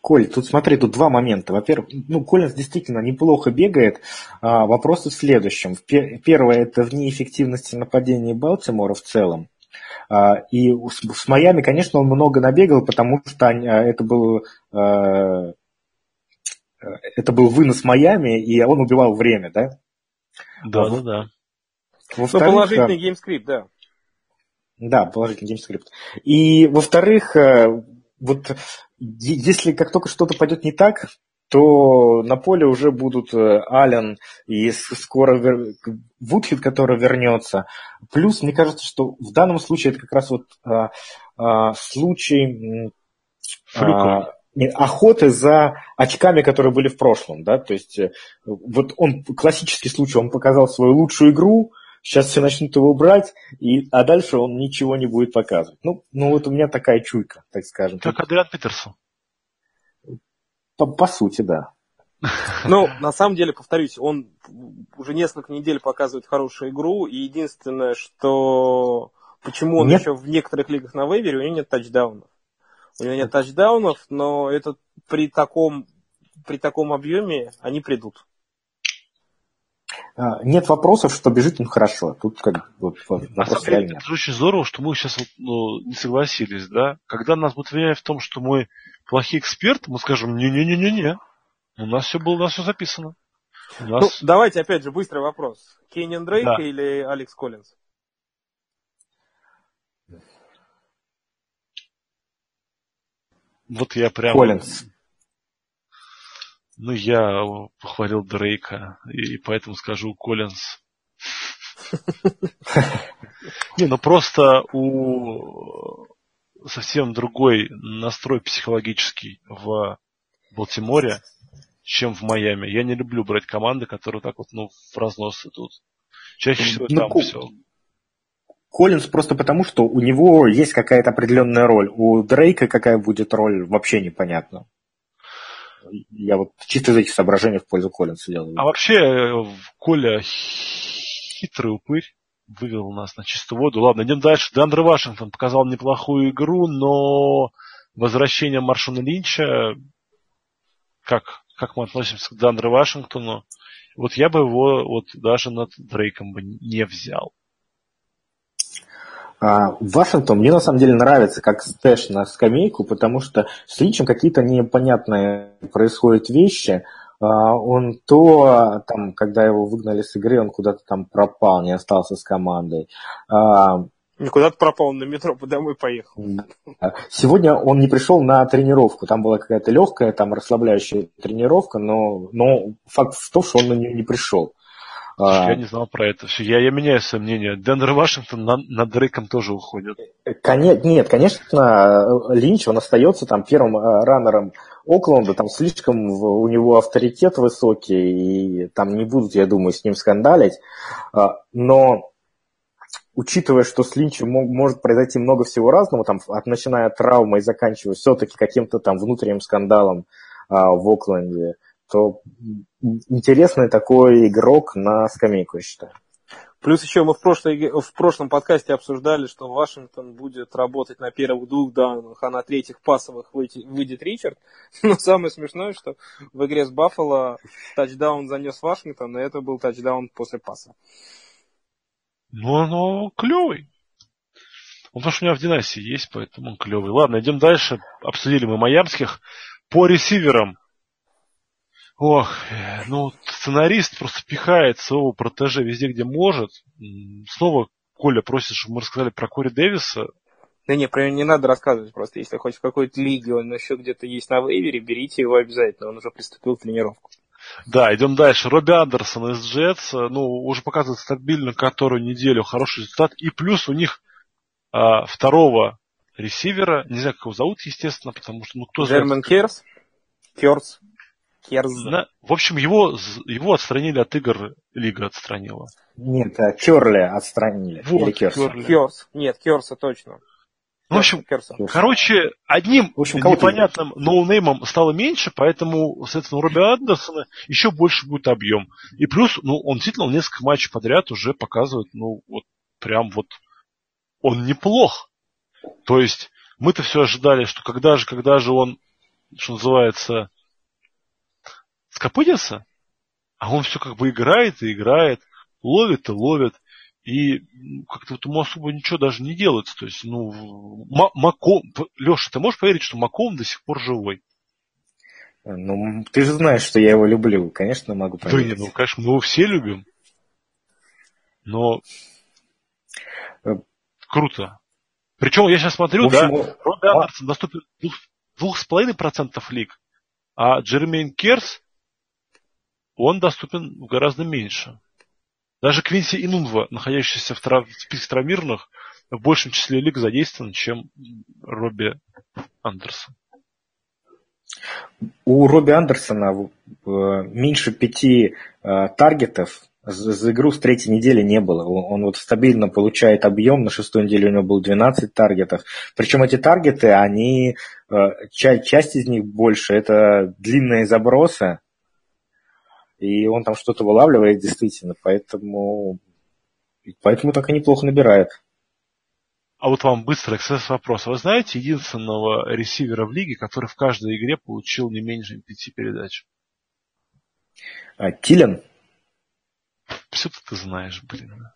Коль, тут смотри, тут два момента. Во-первых, ну, Коллинс действительно неплохо бегает. А, вопрос в следующем. Первое, это в неэффективности нападения Балтимора в целом. И с Майами, конечно, он много набегал, потому что это был, это был вынос Майами, и он убивал время, да? Да, да, да. Ну, положительный геймскрипт, да. Да, положительный геймскрипт. И, во-вторых, вот если как только что-то пойдет не так, то на поле уже будут Аллен и скоро вер... Вудхит, который вернется. Плюс, мне кажется, что в данном случае это как раз вот а, а, случай а, нет, охоты за очками, которые были в прошлом. Да? То есть вот он классический случай, он показал свою лучшую игру, сейчас все начнут его брать, и, а дальше он ничего не будет показывать. Ну, ну вот у меня такая чуйка, так скажем. Как Адриан Питерсон. По, по сути, да. Ну, на самом деле, повторюсь, он уже несколько недель показывает хорошую игру, и единственное, что... Почему он нет. еще в некоторых лигах на вейвере, у него нет тачдаунов. У него нет тачдаунов, но это при таком, при таком объеме они придут. Нет вопросов, что бежит он хорошо. Тут как бы вопрос реально. Это очень здорово, что мы сейчас вот, ну, не согласились, да? Когда нас будут обвинять в том, что мы плохие эксперты, мы скажем, не-не-не-не-не. У нас все было, у нас все записано. У нас... Ну, давайте опять же быстрый вопрос. Кенни Андрейк да. или Алекс Коллинс? Вот я прям... Коллинс. Ну, я похвалил Дрейка, и поэтому скажу Коллинс. Не, ну просто у совсем другой настрой психологический в Балтиморе, чем в Майами. Я не люблю брать команды, которые так вот, ну, в разнос идут. Чаще всего там все. Коллинс просто потому, что у него есть какая-то определенная роль. У Дрейка какая будет роль, вообще непонятно. я вот чисто из этих соображений в пользу Коллинса делаю. А вообще, Коля хитрый упырь, вывел нас на чистую воду. Ладно, идем дальше. Деандре Вашингтон показал неплохую игру, но возвращение Маршона Линча, как, как мы относимся к Деандре Вашингтону, вот я бы его вот даже над Дрейком бы не взял. Вашингтон мне на самом деле нравится как стэш на скамейку, потому что с Линчем какие-то непонятные происходят вещи. Он то, там, когда его выгнали с игры, он куда-то там пропал, не остался с командой. Не куда-то пропал, он на метро домой поехал. Сегодня он не пришел на тренировку. Там была какая-то легкая, там расслабляющая тренировка, но, но факт в том, что он на нее не пришел. Я не знал про это. Я, я меняю свое мнение. Деандре Вашингтон над, над Дрейком тоже уходит. Конец, нет, конечно, Линч, он остается там первым раннером Окленда, там слишком у него авторитет высокий, и там не будут, я думаю, с ним скандалить. Но учитывая, что с Линчем может произойти много всего разного, там, от, начиная от травмы и заканчивая все-таки каким-то там внутренним скандалом в Окленде, то интересный такой игрок на скамейку, я считаю. Плюс еще мы в, прошлой, в прошлом подкасте обсуждали, что Вашингтон будет работать на первых двух даунах, а на третьих пасовых выйти, выйдет Ричард. Но самое смешное, что в игре с Баффало тачдаун занес Вашингтон, но это был тачдаун после паса. Ну, ну, клевый. Он потому что у меня в династии есть, поэтому он клевый. Ладно, идем дальше. Обсудили мы майамских. По ресиверам. Ох, ну, сценарист просто пихает своего протеже везде, где может. Снова, Коля, просит, чтобы мы рассказали про Кори Дэвиса. Да не, про него не надо рассказывать просто. Если хоть в какой-то лиге он еще где-то есть на вейвере, берите его обязательно. Он уже приступил к тренировку. Да, идем дальше. Робби Андерсон из Джетс. Ну, уже показывает стабильно которую неделю хороший результат. И плюс у них а, второго ресивера. Не знаю, как его зовут, естественно, потому что... ну кто Джерман Керс. Керс. Керза. В общем, его, его отстранили от игр, лига отстранила. Нет, Керли отстранили. Вот, или Керса. Керс. Нет, Керса точно. В общем, Керса. Короче, одним в общем, непонятным ноунеймом стало меньше, поэтому, соответственно, у Робби Андерсона еще больше будет объем. И плюс, ну, он действительно несколько матчей подряд уже показывает, ну, вот прям вот он неплох. То есть, мы-то все ожидали, что когда же, когда же он, что называется, скопытился, а он все как бы играет и играет, ловит и ловит, и как-то вот ему особо ничего даже не делается. То есть, ну, Маком... Леша, ты можешь поверить, что Маком до сих пор живой? Ну, ты же знаешь, что я его люблю. Конечно, могу поверить. Да, ну, конечно, мы его все любим. Но круто. Причем, я сейчас смотрю, общем, да, Робби Андерсон доступен два с половиной процента лиг, а Джермейн Керс он доступен гораздо меньше. Даже Квинси Инунва, находящийся в, трав... в списке травмированных, в большем числе лиг задействован, чем Робби Андерсон. У Робби Андерсона меньше пяти таргетов за игру с третьей недели не было. Он вот стабильно получает объем. На шестую неделю у него было двенадцать таргетов. Причем эти таргеты, они часть, часть из них больше. Это длинные забросы. И он там что-то вылавливает действительно, поэтому, поэтому так и неплохо набирает. А вот вам быстрый эксцесс-вопрос. Вы знаете единственного ресивера в лиге, который в каждой игре получил не меньше пяти передач? А, Тилен? Все-то ты знаешь, блин.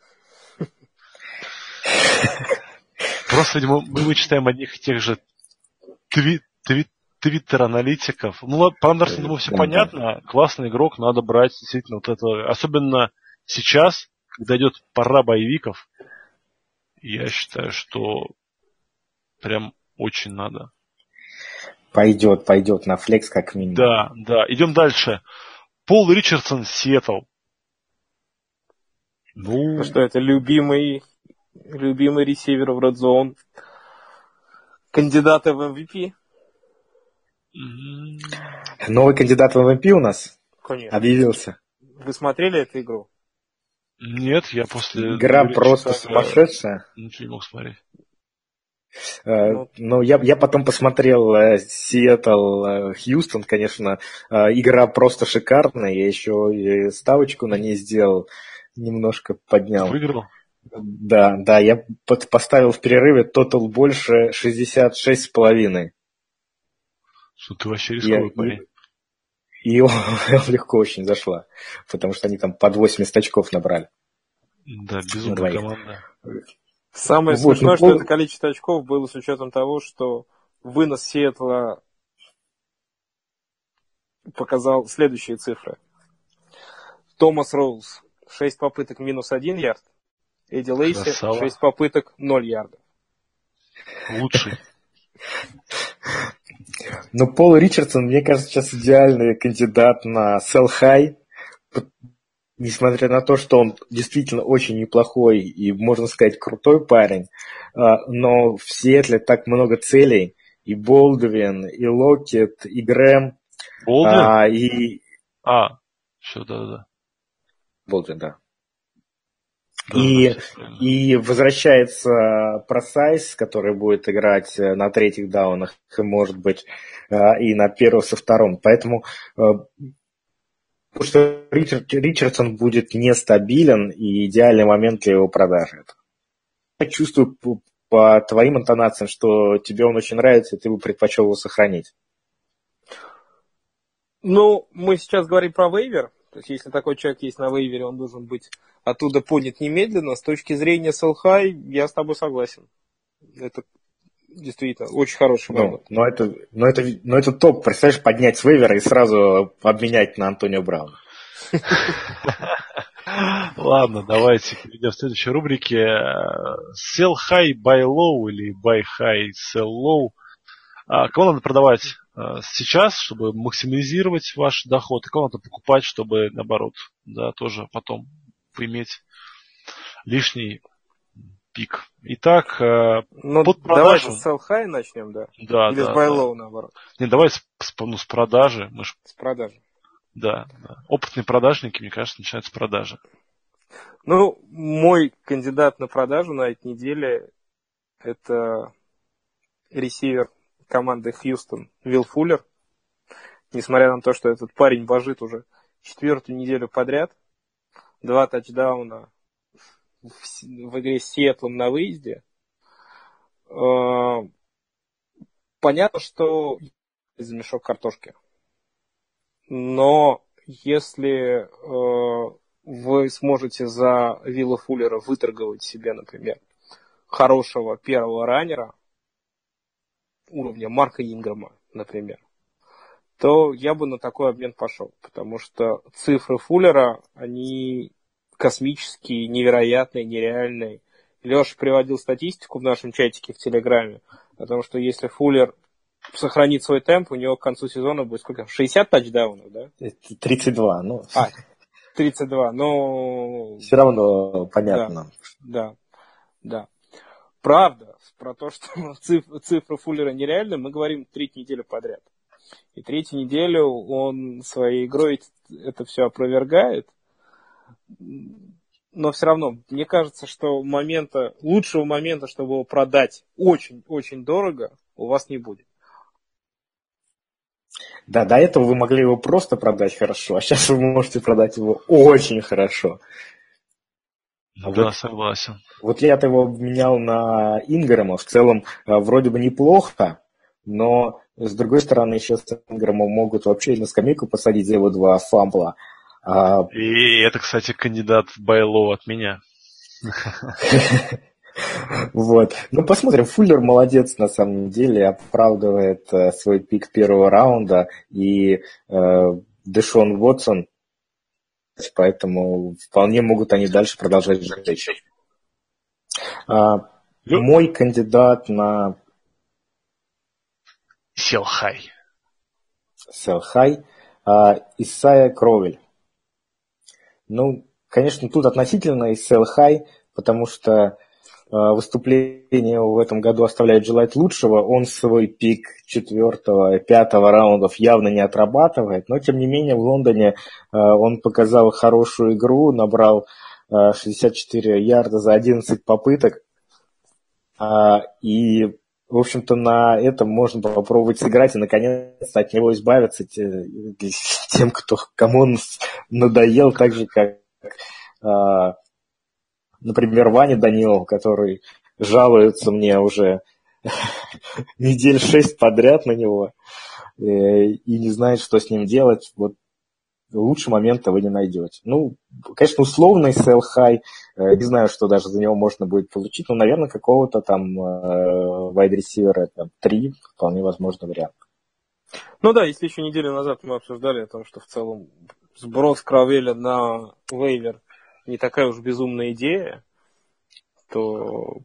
Просто, видимо, мы читаем одних и тех же твит. Твиттер-аналитиков. Ну, по Андерсону, думаю, все понятно. Классный игрок, надо брать действительно вот этого. Особенно сейчас, когда идет пора боевиков, я считаю, что прям очень надо. Пойдет, пойдет на флекс как минимум. Да, да. Идем дальше. Пол Ричардсон, Сиэтл. Ну, ну что, это любимый, любимый ресивер в Red Zone. Кандидаты в эм ви пи. Новый кандидат в эм ви пи у нас Конечно. Объявился. Вы смотрели эту игру? Нет, я после... Игра просто сумасшедшая. Ничего не мог смотреть. Ну, Но я, я потом посмотрел Сиэтл, Хьюстон, конечно, игра просто шикарная. Я еще и ставочку на ней сделал, немножко поднял. Выиграл? Да, да, я поставил в перерыве тотал больше шестьдесят шесть с половиной. Что ты вообще рисковый парень? И он, легко очень зашла, потому что они там под восемьдесят очков набрали. Да, безумная команда. Самое вот, смешное, ну, что ну, это количество очков было с учетом того, что вынос Сиэтла показал следующие цифры. Томас Роулс шесть попыток минус один ярд. Эдди Лейси красава. шесть попыток ноль ярдов. Лучший. Но Пол Ричардсон, мне кажется, сейчас идеальный кандидат на sell high. Несмотря на то, что он действительно очень неплохой и, можно сказать, крутой парень, но в Сиэтле так много целей. И Болдвин, и Локет, и Грэм. Болдвин? А, и... а все, да-да. Болдвин, да. да и, и возвращается Просайс, который будет играть на третьих даунах, может быть, и на первом, со втором. Поэтому... Потому что Ричард, Ричардсон будет нестабилен, и идеальный момент для его продажи. Я чувствую по, по твоим интонациям, что тебе он очень нравится, и ты бы предпочел его сохранить. Ну, мы сейчас говорим про вейвер. То есть, если такой человек есть на вейвере, он должен быть оттуда поднят немедленно. С точки зрения Селхай, я с тобой согласен. Это действительно очень хороший момент. Ну, но, это, но, это, но это топ. Представляешь, поднять с вейвера и сразу обменять на Антонио Брауна. Ладно, давайте перейдем в следующей рубрике. Sell high, buy low или buy high, sell low. Кого надо продавать сейчас, чтобы максимализировать ваш доход? И кого надо покупать, чтобы, наоборот, да, тоже потом иметь лишний пик. Итак, ну, под продажу... Давай с sell high начнем, да? да Или да, с buy low, да. наоборот? Нет, давай с, ну, с продажи. Мы ж... С продажи. Да, да. Опытные продажники, мне кажется, начинают с продажи. Ну, мой кандидат на продажу на этой неделе это ресивер команды Хьюстон Вилл Фуллер. Несмотря на то, что этот парень божит уже четвертую неделю подряд. Два тачдауна в игре с Сиэтлом на выезде. Понятно, что из мешок картошки. Но если вы сможете за Вилла Фуллера выторговать себе, например, хорошего первого раннера уровня Марка Инграма, например, то я бы на такой обмен пошел. Потому что цифры Фуллера, они... космические, невероятные, нереальные. Леша приводил статистику в нашем чатике в Телеграме о том, что если Фуллер сохранит свой темп, у него к концу сезона будет сколько? шестьдесят тачдаунов, да? тридцать два. Ну. А, тридцать два, но... Все равно понятно. Да, да. да. Правда, про то, что цифры Фуллера нереальны, мы говорим третью неделю подряд. И третью неделю он своей игрой это все опровергает. Но все равно, мне кажется, что момента, лучшего момента, чтобы его продать очень-очень дорого, у вас не будет. Да, до этого вы могли его просто продать хорошо, а сейчас вы можете продать его очень хорошо. Да, вот, согласен. Вот я-то его обменял на Инграма, в целом вроде бы неплохо, но с другой стороны, сейчас Инграма могут вообще на скамейку посадить за его два фамбла. А... И это, кстати, кандидат Байлоу от меня. Вот. Ну, посмотрим. Фуллер молодец, на самом деле, оправдывает э, свой пик первого раунда. И э, Дэшон Уотсон, поэтому вполне могут они дальше продолжать жить. А, мой кандидат на... Sell high. Sell high. А, Исайя Кровель. Ну, конечно, тут относительно и sell high, потому что э, выступление в этом году оставляет желать лучшего. Он свой пик четвертого, пятого раундов явно не отрабатывает, но, тем не менее, в Лондоне э, он показал хорошую игру, набрал э, шестьдесят четыре ярда за одиннадцать попыток. И, в общем-то, на этом можно попробовать сыграть и, наконец-то, от него избавиться тем, кто, кому он надоел, так же, как, например, Ваня Данилов, который жалуется мне уже недель шесть подряд на него и не знает, что с ним делать. Вот лучше момента вы не найдете. Ну, конечно, условный sell high, не знаю, что даже за него можно будет получить, но, наверное, какого-то там вайд-ресивера три вполне возможный вариант. Ну да, если еще неделю назад мы обсуждали о том, что в целом сброс Кравеля на вейвер не такая уж безумная идея, то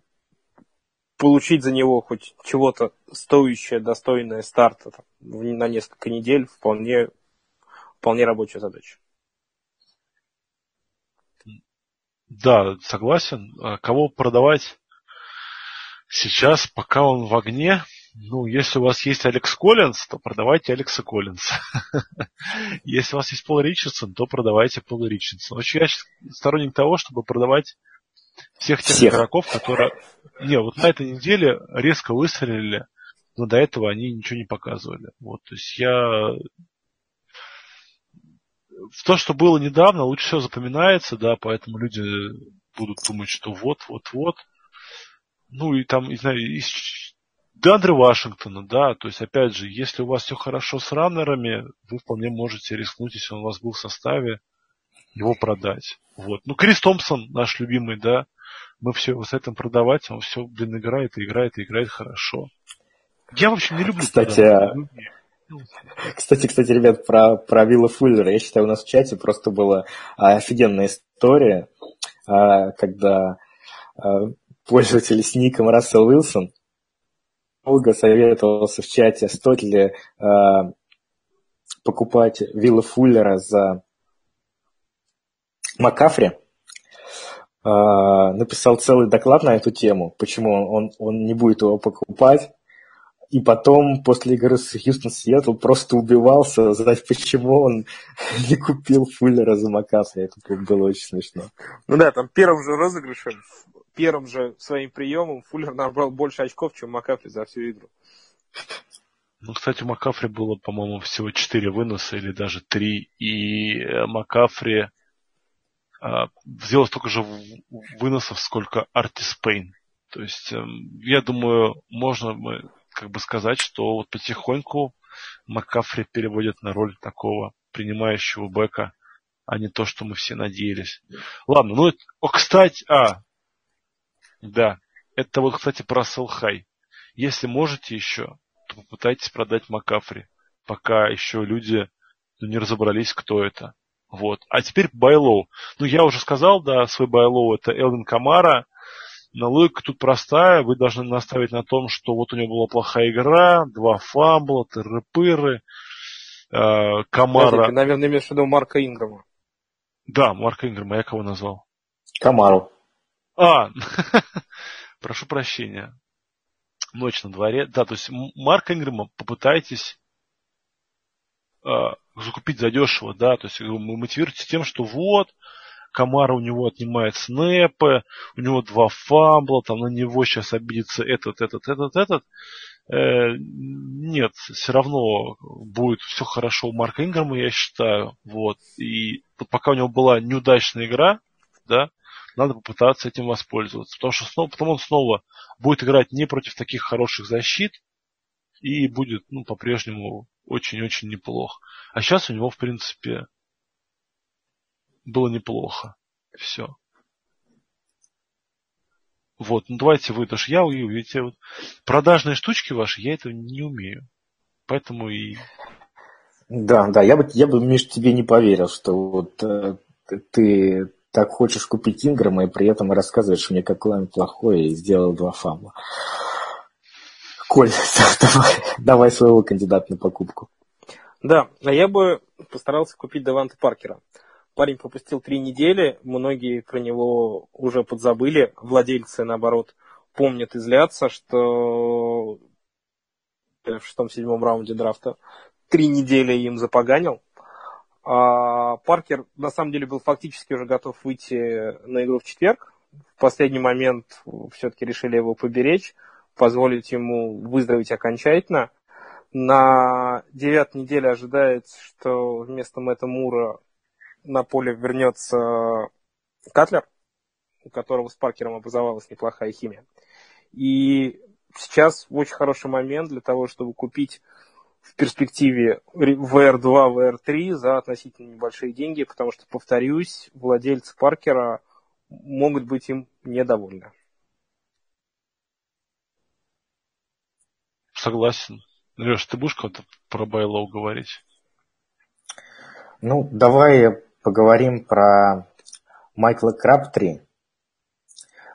получить за него хоть чего-то стоящее, достойное старта там, на несколько недель вполне, вполне рабочая задача. Да, согласен. Кого продавать сейчас, пока он в огне? Ну, если у вас есть Алекс Коллинс, то продавайте Алекса Коллинса. Если у вас есть Пол Ричардсон, то продавайте Пола Ричардсона. Очень я сейчас сторонник того, чтобы продавать всех тех всех. игроков, которые... Не, вот на этой неделе резко выстрелили, но до этого они ничего не показывали. Вот, то есть я... В то, что было недавно, лучше всего запоминается, да, поэтому люди будут думать, что вот-вот-вот. Ну, и там, не знаю, из Деандре Вашингтона, да, то есть, опять же, если у вас все хорошо с раннерами, вы вполне можете рискнуть, если он у вас был в составе, его продать. Вот. Ну, Крис Томпсон, наш любимый, да, мы все его с этим продавать, он все, блин, играет, и играет, и играет хорошо. Я, в общем, не люблю. Кстати, а... кстати, кстати, ребят, про, про Вилла Фуллера, я считаю, у нас в чате просто была офигенная история, когда пользователь с ником Рассел Уилсон долго советовался в чате, стоит ли покупать Вилла Фуллера за Макафри, написал целый доклад на эту тему, почему он, он не будет его покупать, и потом после игры с Хьюстон-Сиэтл просто убивался задать, почему он не купил Фуллера за Макафри. Это было очень смешно. Ну да, там первым же розыгрышем, первым же своим приемом Фуллер набрал больше очков, чем Макафри за всю игру. Ну, кстати, у Макафри было, по-моему, всего четыре выноса или даже три, и Макафри... сделал столько же выносов, сколько Артис Пейн. То есть, я думаю, можно как бы сказать, что вот потихоньку Макафри переводит на роль такого принимающего бэка, а не то, что мы все надеялись. Ладно, ну, о, кстати, а, да, это вот, кстати, про Селхай. Если можете еще, то попытайтесь продать Макафри, пока еще люди не разобрались, кто это. Вот. А теперь байлоу. Ну, я уже сказал, да, свой байлоу это Элвин Камара. Но логика тут простая. Вы должны наставить на том, что вот у него была плохая игра, два фамбла, тыры-пыры. Э, Камара... Ты, наверное, имеешь в виду Марка Инграма. Да, Марка Инграма. Я кого назвал? Камару. А, прошу прощения. Ночь на дворе. Да, то есть Марка Инграма попытайтесь... закупить задешево, да, то есть вы мотивируете тем, что вот, Камара у него отнимает снэпы, у него два фамбла, там на него сейчас обидится этот, этот, этот, этот. Э, нет, все равно будет все хорошо у Марка Инграма, я считаю, вот. И пока у него была неудачная игра, да, надо попытаться этим воспользоваться, потому что снова, потом он снова будет играть не против таких хороших защит и будет, ну, по-прежнему очень-очень неплохо. А сейчас у него, в принципе, было неплохо. Все. Вот. Ну, давайте вы, потому что я, видите, вот, продажные штучки ваши, я этого не умею. Поэтому и... Да, да. Я бы, я бы Миш, тебе не поверил, что вот э, ты так хочешь купить Инграма, и при этом рассказываешь мне, какой он плохой, и сделал два фамла. Коль, давай, давай своего кандидата на покупку. Да, а я бы постарался купить Деванта Паркера. Парень пропустил три недели, многие про него уже подзабыли, владельцы, наоборот, помнят и злятся, что в шестом-седьмом раунде драфта три недели им запоганил. А Паркер, на самом деле, был фактически уже готов выйти на игру в четверг, в последний момент все-таки решили его поберечь, позволить ему выздороветь окончательно. На девятой неделе ожидается, что вместо Мэтта Мура на поле вернется Катлер, у которого с Паркером образовалась неплохая химия. И сейчас очень хороший момент для того, чтобы купить в перспективе ви ар два, ви ар три за относительно небольшие деньги, потому что, повторюсь, владельцы Паркера могут быть им недовольны. Согласен. Леш, ты будешь кого-то про Байлоу говорить? Ну, давай поговорим про Майкла Краптри.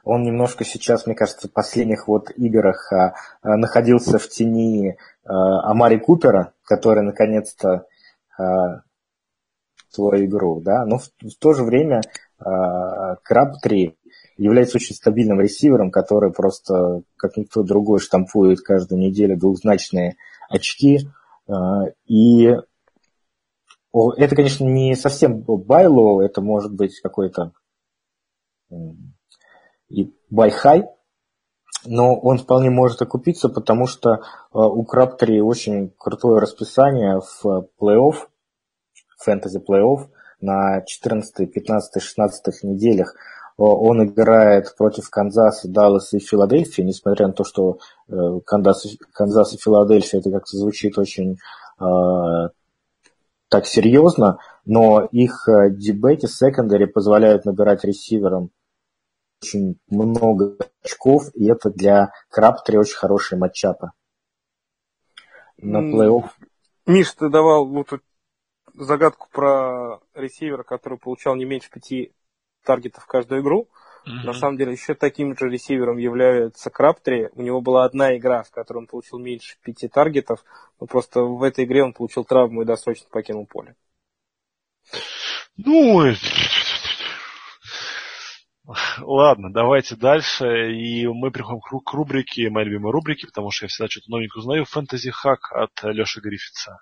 Он немножко сейчас, мне кажется, в последних вот играх а, а, находился в тени а, Амари Купера, который наконец-то а, свою игру, да. Но в, в то же время а, Краптри является очень стабильным ресивером, который просто, как никто другой, штампует каждую неделю двухзначные очки. А, и это, конечно, не совсем Байлоу, это может быть какой-то... и бай-хай, но он вполне может окупиться, потому что у Краптри очень крутое расписание в плей-офф, фэнтези-плей-офф на четырнадцатой, пятнадцатой, шестнадцатой неделях. Он играет против Канзаса, Далласа и Филадельфии, несмотря на то, что Канзас, Канзас и Филадельфия, это как-то звучит очень э, так серьезно, но их дебеки, секондари позволяют набирать ресиверам очень много очков, и это для Краптри очень хорошие матчапы на плей-офф. Миш, ты давал вот загадку про ресивера, который получал не меньше пяти таргетов в каждую игру. Mm-hmm. На самом деле, еще таким же ресивером является Краптри. У него была одна игра, в которой он получил меньше пяти таргетов, но просто в этой игре он получил травму и досрочно покинул поле. Ну, ладно, давайте дальше. И мы приходим к рубрике, моей любимой рубрике, потому что я всегда что-то новенькое узнаю. Фэнтези-хак от Леши Гриффитса.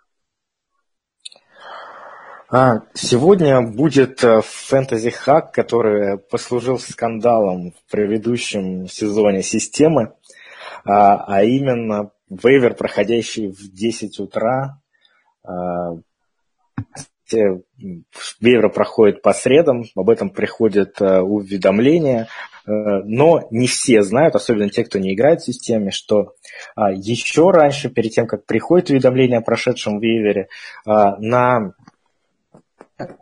Сегодня будет фэнтези-хак, который послужил скандалом в предыдущем сезоне системы, а именно вейвер, проходящий в десять утра. Вейвер проходит по средам, об этом приходят э, уведомления, э, но не все знают, особенно те, кто не играет в системе, что э, еще раньше, перед тем, как приходит уведомление о прошедшем вейвере, э, на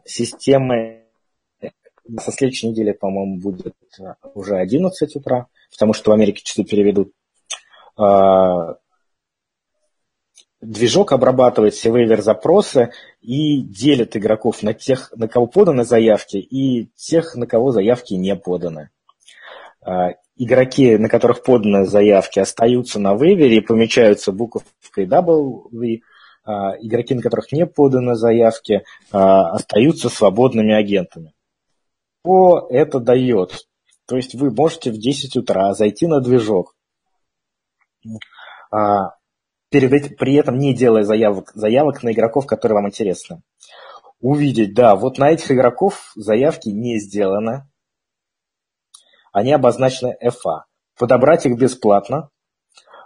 системы со следующей недели, по-моему, будет уже одиннадцать утра, потому что в Америке часы переведут. Э, Движок обрабатывает все вейвер-запросы и делит игроков на тех, на кого поданы заявки, и тех, на кого заявки не поданы. Игроки, на которых поданы заявки, остаются на вейвере и помечаются буковкой W. Игроки, на которых не поданы заявки, остаются свободными агентами. Что это дает? То есть вы можете в десять утра зайти на движок, перед этим, при этом не делая заявок, заявок на игроков, которые вам интересны. Увидеть, да, вот на этих игроков заявки не сделаны. Они обозначены эф а. Подобрать их бесплатно.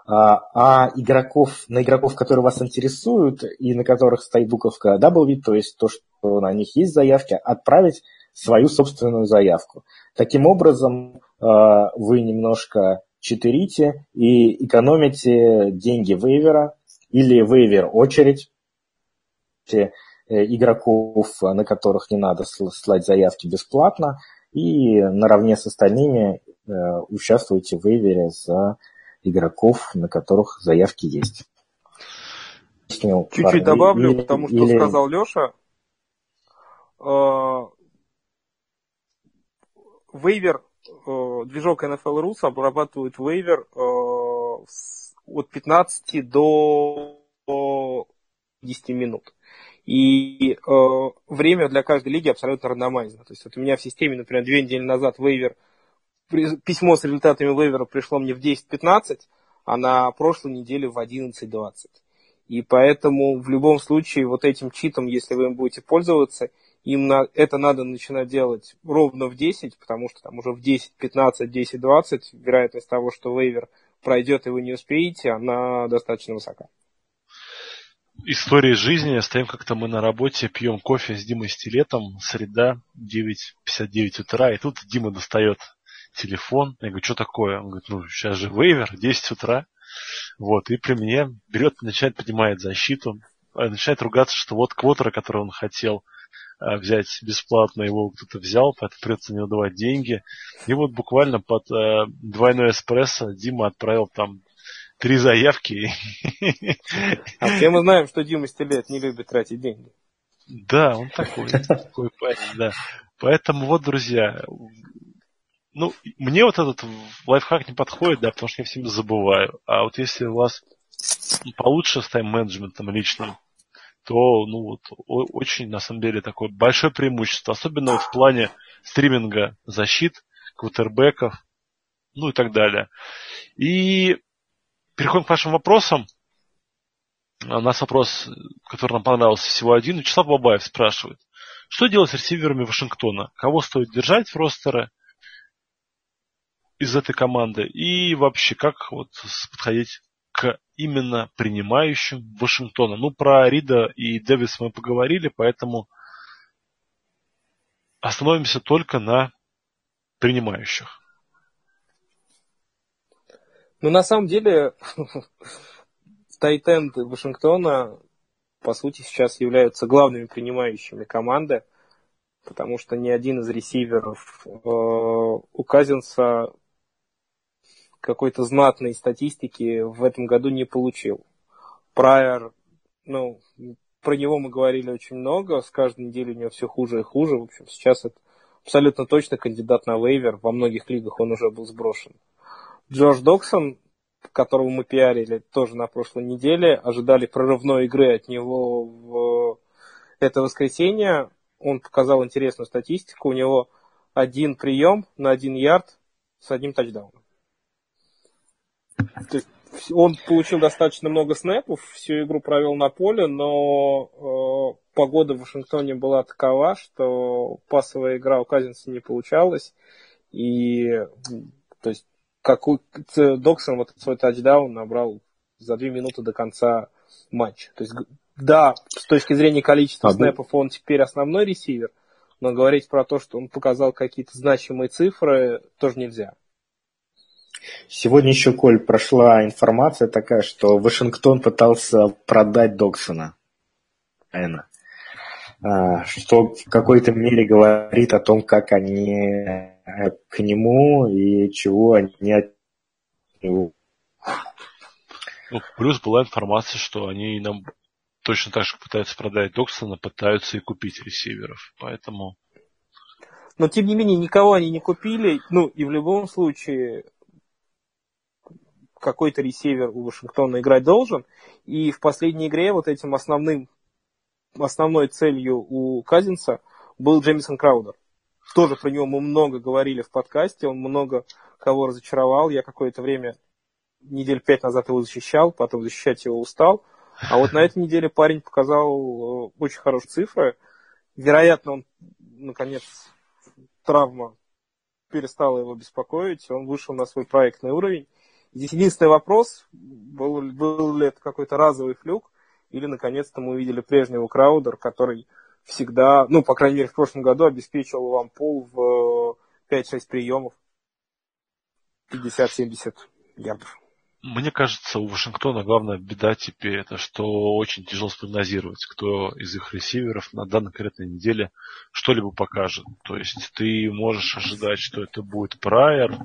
А, а игроков, на игроков, которые вас интересуют, и на которых стоит буковка W, то есть то, что на них есть заявки, отправить свою собственную заявку. Таким образом, вы немножко... четырите и экономите деньги вейвера или вейвер очередь игроков, на которых не надо слать заявки бесплатно, и наравне с остальными э, участвуйте в вейвере за игроков, на которых заявки есть. Чуть-чуть парни. добавлю, или, потому что или... сказал Леша. Вейвер Движок эн эф эл рус обрабатывает вейвер э, от пятнадцати до десяти минут. И э, время для каждой лиги абсолютно рандомайзно. То есть вот у меня в системе, например, две недели назад вейвер, письмо с результатами вейвера пришло мне в десять пятнадцать, а на прошлой неделе в одиннадцать двадцать. И поэтому в любом случае вот этим читом, если вы им будете пользоваться, им на, это надо начинать делать ровно в десять, потому что там уже в десять, пятнадцать, десять, двадцать вероятность того, что вейвер пройдет и вы не успеете, она достаточно высока. История жизни. Стоим как-то мы на работе, пьем кофе с Димой Стилетом, среда, девять пятьдесят девять утра, и тут Дима достает телефон. Я говорю, что такое? Он говорит, ну, сейчас же вейвер, десять утра. Вот, и при мне берет, начинает поднимать защиту, начинает ругаться, что вот квотера, который он хотел взять бесплатно, его кто-то взял, поэтому придется на него давать деньги. И вот буквально под э, двойной эспрессо Дима отправил там три заявки. А все мы знаем, что Дима Стилет не любит тратить деньги. Да, он такой, такой парень, да. Поэтому вот, друзья, ну, мне вот этот лайфхак не подходит, да, потому что я всем забываю. А вот если у вас получше с тайм-менеджментом личным, то, ну, вот, очень, на самом деле, такое большое преимущество. Особенно вот в плане стриминга защит, квотербеков, ну и так далее. И переходим к нашим вопросам. У нас вопрос, который нам понравился всего один. Вячеслав Бабаев спрашивает, что делать с ресиверами Вашингтона? Кого стоит держать в ростере из этой команды? И вообще, как вот подходить к именно принимающим Вашингтона? Ну, про Рида и Дэвис мы поговорили, поэтому остановимся только на принимающих. Ну, на самом деле, тайтенды Вашингтона, по сути, сейчас являются главными принимающими команды, потому что ни один из ресиверов у Казинса какой-то знатной статистики в этом году не получил. Прайер, ну, про него мы говорили очень много, с каждой неделей у него все хуже и хуже. В общем, сейчас это абсолютно точно кандидат на вейвер, во многих лигах он уже был сброшен. Джордж Доксон, которого мы пиарили тоже на прошлой неделе, ожидали прорывной игры от него в это воскресенье. Он показал интересную статистику, у него один прием на один ярд с одним тачдауном. То есть он получил достаточно много снэпов, всю игру провел на поле, но э, погода в Вашингтоне была такова, что пасовая игра у Казинса не получалась. И то есть как у, Доксон вот свой тачдаун набрал за две минуты до конца матча. То есть да, с точки зрения количества а снэпов он теперь основной ресивер, но говорить про то, что он показал какие-то значимые цифры, тоже нельзя. Сегодня еще, Коль, прошла информация такая, что Вашингтон пытался продать Доксона, что в какой-то мере говорит о том, как они к нему и чего они от него. Ну, плюс была информация, что они нам точно так же пытаются продать Доксона, пытаются и купить ресиверов, поэтому... Но, тем не менее, никого они не купили, ну, и в любом случае... какой-то ресивер у Вашингтона играть должен. И в последней игре вот этим основным, основной целью у Казинса был Джеймисон Краудер. Тоже про него мы много говорили в подкасте, он много кого разочаровал. Я какое-то время, недель пять назад его защищал, потом защищать его устал. А вот на этой неделе парень показал очень хорошие цифры. Вероятно, он, наконец, травма перестала его беспокоить, он вышел на свой проектный уровень. Здесь единственный вопрос, был, был ли это какой-то разовый флюк, или наконец-то мы увидели прежнего Краудера, который всегда, ну, по крайней мере, в прошлом году обеспечивал вам пул в пять-шесть приемов, пятьдесят-семьдесят ярдов. Мне кажется, у Вашингтона главная беда теперь, это что очень тяжело спрогнозировать, кто из их ресиверов на данной конкретной неделе что-либо покажет. То есть ты можешь ожидать, что это будет Прайер,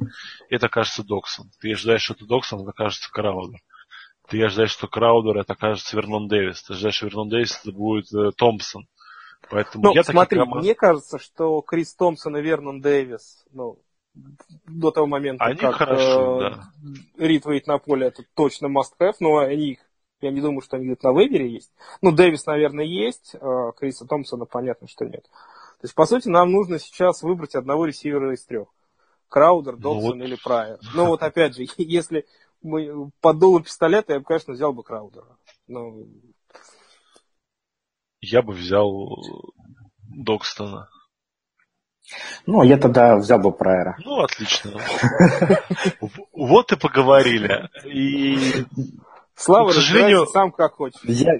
это окажется Доксон. Ты ожидаешь, что это Доксон, это окажется Краудер. Ты ожидаешь, что Краудер, это окажется Вернон Дэвис. Ты ожидаешь, что Вернон Дэвис, это будет э, Томпсон. Поэтому ну, я смотри, такие команды... мне кажется, что Крис Томпсон и Вернон Дэвис... Ну... до того момента, они как хорошо, э, да. Рид выйдет на поле, это точно must-have, но они, я не думаю, что они где-то на вейвере есть. Ну, Дэвис, наверное, есть, э, Криса Томпсона, понятно, что нет. То есть, по сути, нам нужно сейчас выбрать одного ресивера из трех. Краудер, Доксон ну, или Прайер. Вот. Ну, вот опять же, если мы под дуло пистолета, я бы, конечно, взял бы Краудера. Но... Я бы взял Докстона. Ну, я тогда взял бы Прайера. Ну, отлично. Вот и поговорили. И... Слава, к сожалению, сам как хочешь. Я...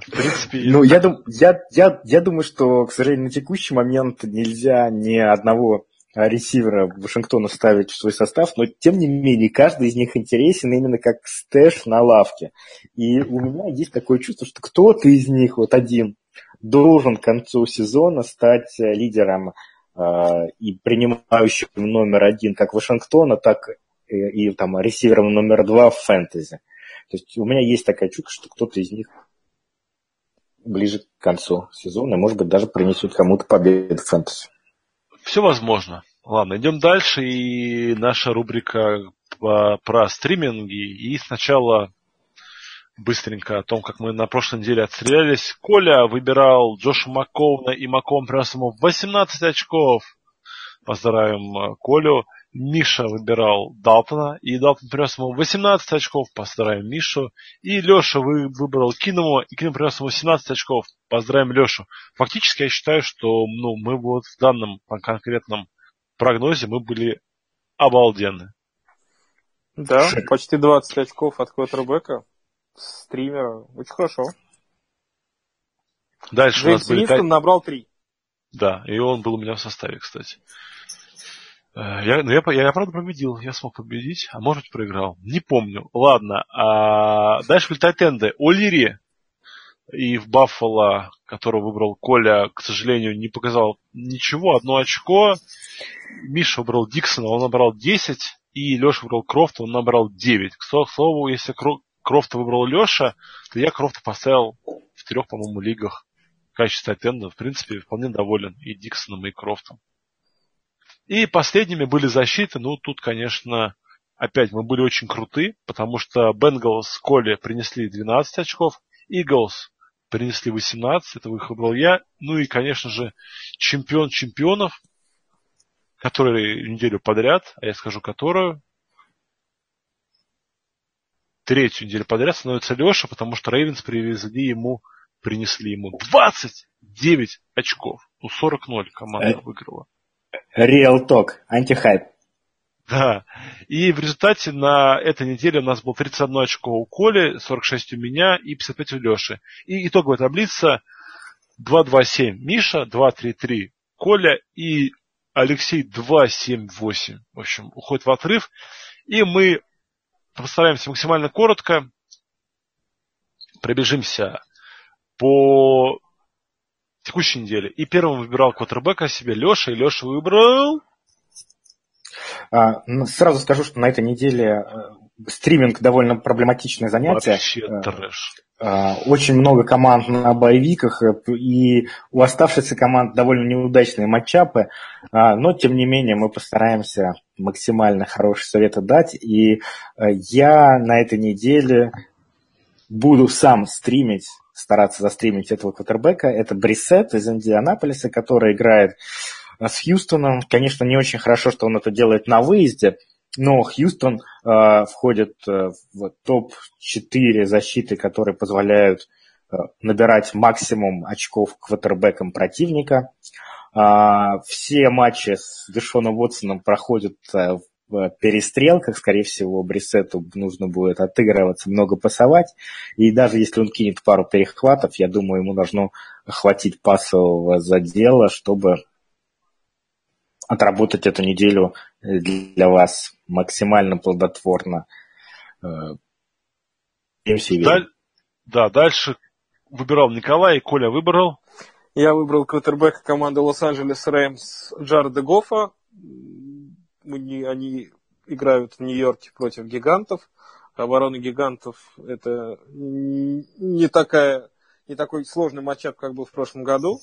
В принципе, ну, я, дум... я, я, я думаю, что, к сожалению, на текущий момент нельзя ни одного ресивера Вашингтона ставить в свой состав, но, тем не менее, каждый из них интересен именно как стэш на лавке. И у меня есть такое чувство, что кто-то из них, вот один, должен к концу сезона стать лидером э, и принимающим номер один как Вашингтона, так и, и там, ресивером номер два в фэнтези. То есть у меня есть такая чуйка, что кто-то из них ближе к концу сезона, может быть, даже принесет кому-то победу в фэнтези. Все возможно. Ладно, идем дальше. И наша рубрика про стриминги. И сначала быстренько о том, как мы на прошлой неделе отстрелялись. Коля выбирал Джоша Маккоуна, и Маккоун принес ему восемнадцать очков. Поздравим Колю. Миша выбирал Далтона, и Далтон принес ему восемнадцать очков. Поздравим Мишу. И Леша выбрал Киному, и Киному принес ему семнадцать очков. Поздравим Лешу. Фактически я считаю, что ну, мы вот в данном конкретном прогнозе мы были обалденны. Да, почти двадцать очков от квотербека, стримера. Очень хорошо. Дальше Джеймс у нас были... Винстон набрал три. Да, и он был у меня в составе, кстати. Я, ну я, я, я правда победил, я смог победить, а может быть проиграл, не помню. Ладно, а дальше летает энды. Олири и в Баффало, которого выбрал Коля, к сожалению, не показал ничего, одно очко. Миша выбрал Диксона, он набрал десять, и Леша выбрал Крофта, он набрал девять. К слову, если Крофта выбрал Леша, то я Крофта поставил в трех, по-моему, лигах в качестве тайт-энда. В принципе, вполне доволен и Диксоном, и Крофтом. И последними были защиты. Ну, тут, конечно, опять мы были очень круты, потому что Бенгалс, Коля принесли двенадцать очков, Иглс принесли восемнадцать, это выбрал я. Ну и, конечно же, чемпион чемпионов, который неделю подряд, а я скажу которую, третью неделю подряд становится Леша, потому что Рейвенс привезли ему, принесли ему двадцать девять очков. Ну, сорок ноль команда выиграла. Real talk, антихайп. Да. И в результате на этой неделе у нас было тридцать одно очко у Коли, сорок шесть у меня и пятьдесят пять у Леши. И итоговая таблица: два два семь Миша, два три три Коля и Алексей два семь восемь. В общем, уходит в отрыв. И мы постараемся максимально коротко пробежимся по текущей неделе. И первым выбирал квотербека себе Леша, и Леша выбрал... А, ну, сразу скажу, что на этой неделе стриминг довольно проблематичное занятие. Вообще трэш. Очень много команд на боевиках, и у оставшихся команд довольно неудачные матчапы, но, тем не менее, мы постараемся максимально хорошие советы дать, и я на этой неделе буду сам стримить, стараться застримить этого квотербека. Это Брисет из Индианаполиса, который играет с Хьюстоном. Конечно, не очень хорошо, что он это делает на выезде, но Хьюстон э, входит в топ-четыре защиты, которые позволяют э, набирать максимум очков квотербекам противника. Э, все матчи с Дешоном Уотсоном проходят э, в перестрелках. Скорее всего, Брисету нужно будет отыгрываться, много пасовать. И даже если он кинет пару перехватов, я думаю, ему должно хватить пасового задела, чтобы отработать эту неделю для вас максимально плодотворно. Даль... Да, дальше выбирал Николай, и Коля выбрал. Я выбрал квотербека команды Лос-Анджелес Рэмс Джареда Гоффа. Они играют в Нью-Йорке против гигантов. Оборона гигантов — это не, такая, не такой сложный матчап, как был в прошлом году.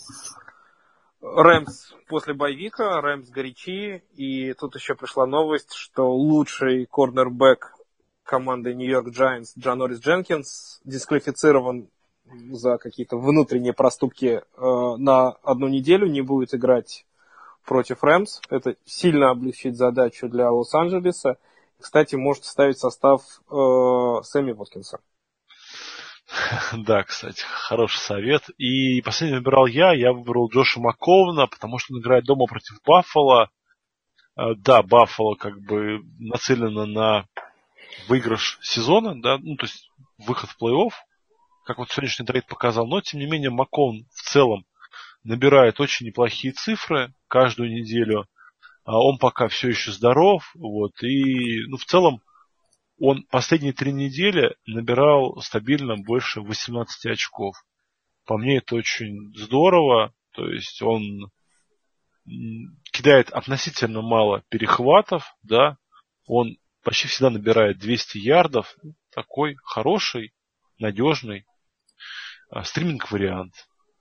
Рэмс после боевика, Рэмс горячи. И тут еще пришла новость, что лучший корнербэк команды Нью-Йорк Джайантс Джанорис Дженкинс дисквалифицирован за какие-то внутренние проступки на одну неделю, не будет играть против Рэмс. Это сильно облегчит задачу для Лос-Анджелеса. Кстати, может ставить состав э, Сэмми Воткинса. Да, кстати, хороший совет. И последний выбирал я. Я выбрал Джоша Маковна, потому что он играет дома против Баффало. Да, Баффало как бы нацелено на выигрыш сезона, да, ну, то есть выход в плей-офф, как вот сегодняшний трейд показал. Но, тем не менее, Маковн в целом набирает очень неплохие цифры каждую неделю. Он пока все еще здоров. Вот, и, ну, в целом, он последние три недели набирал стабильно больше восемнадцати очков. По мне, это очень здорово. То есть он кидает относительно мало перехватов, да. Он почти всегда набирает двести ярдов. Такой хороший, надежный стриминг-вариант.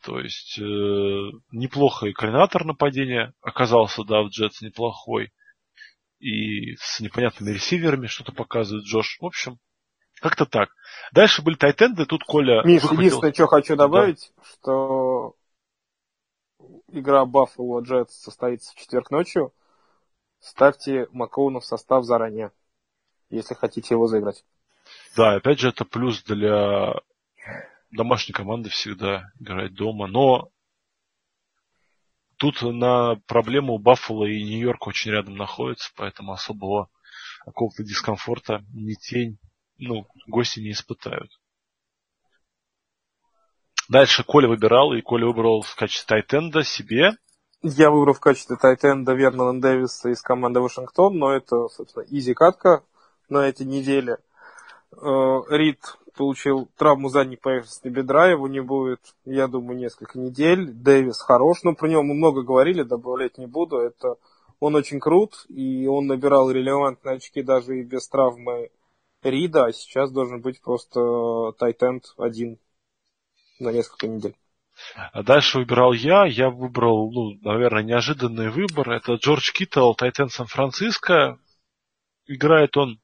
То есть э, неплохо и координатор нападения оказался, да, в Джетс неплохой. И с непонятными ресиверами что-то показывает Джош. В общем, как-то так. Дальше были тайтенды, тут Коля... Миш, выхватил... единственное, что хочу добавить, да, что игра Баффало Джетс состоится в четверг ночью. Ставьте Макоуна в состав заранее, если хотите его заиграть. Да, опять же, это плюс для домашней команды всегда играть дома. Но тут на проблему Баффало и Нью-Йорк очень рядом находятся, поэтому особого какого-то дискомфорта ни тень, ну, гости не испытают. Дальше Коля выбирал, и Коля выбрал в качестве тайтенда себе. Я выбрал в качестве тайтенда Вернона Дэвиса из команды Вашингтон, но это, собственно, изи-катка на этой неделе. Рид получил травму задней поверхности бедра, его не будет, я думаю, несколько недель. Дэвис хорош, но про него мы много говорили, добавлять не буду. Это он очень крут, и он набирал релевантные очки даже и без травмы Рида, а сейчас должен быть просто тайтенд один на несколько недель. А дальше выбирал я, я выбрал, ну, наверное, неожиданный выбор. Это Джордж Киттл, тайтенд Сан-Франциско. Играет он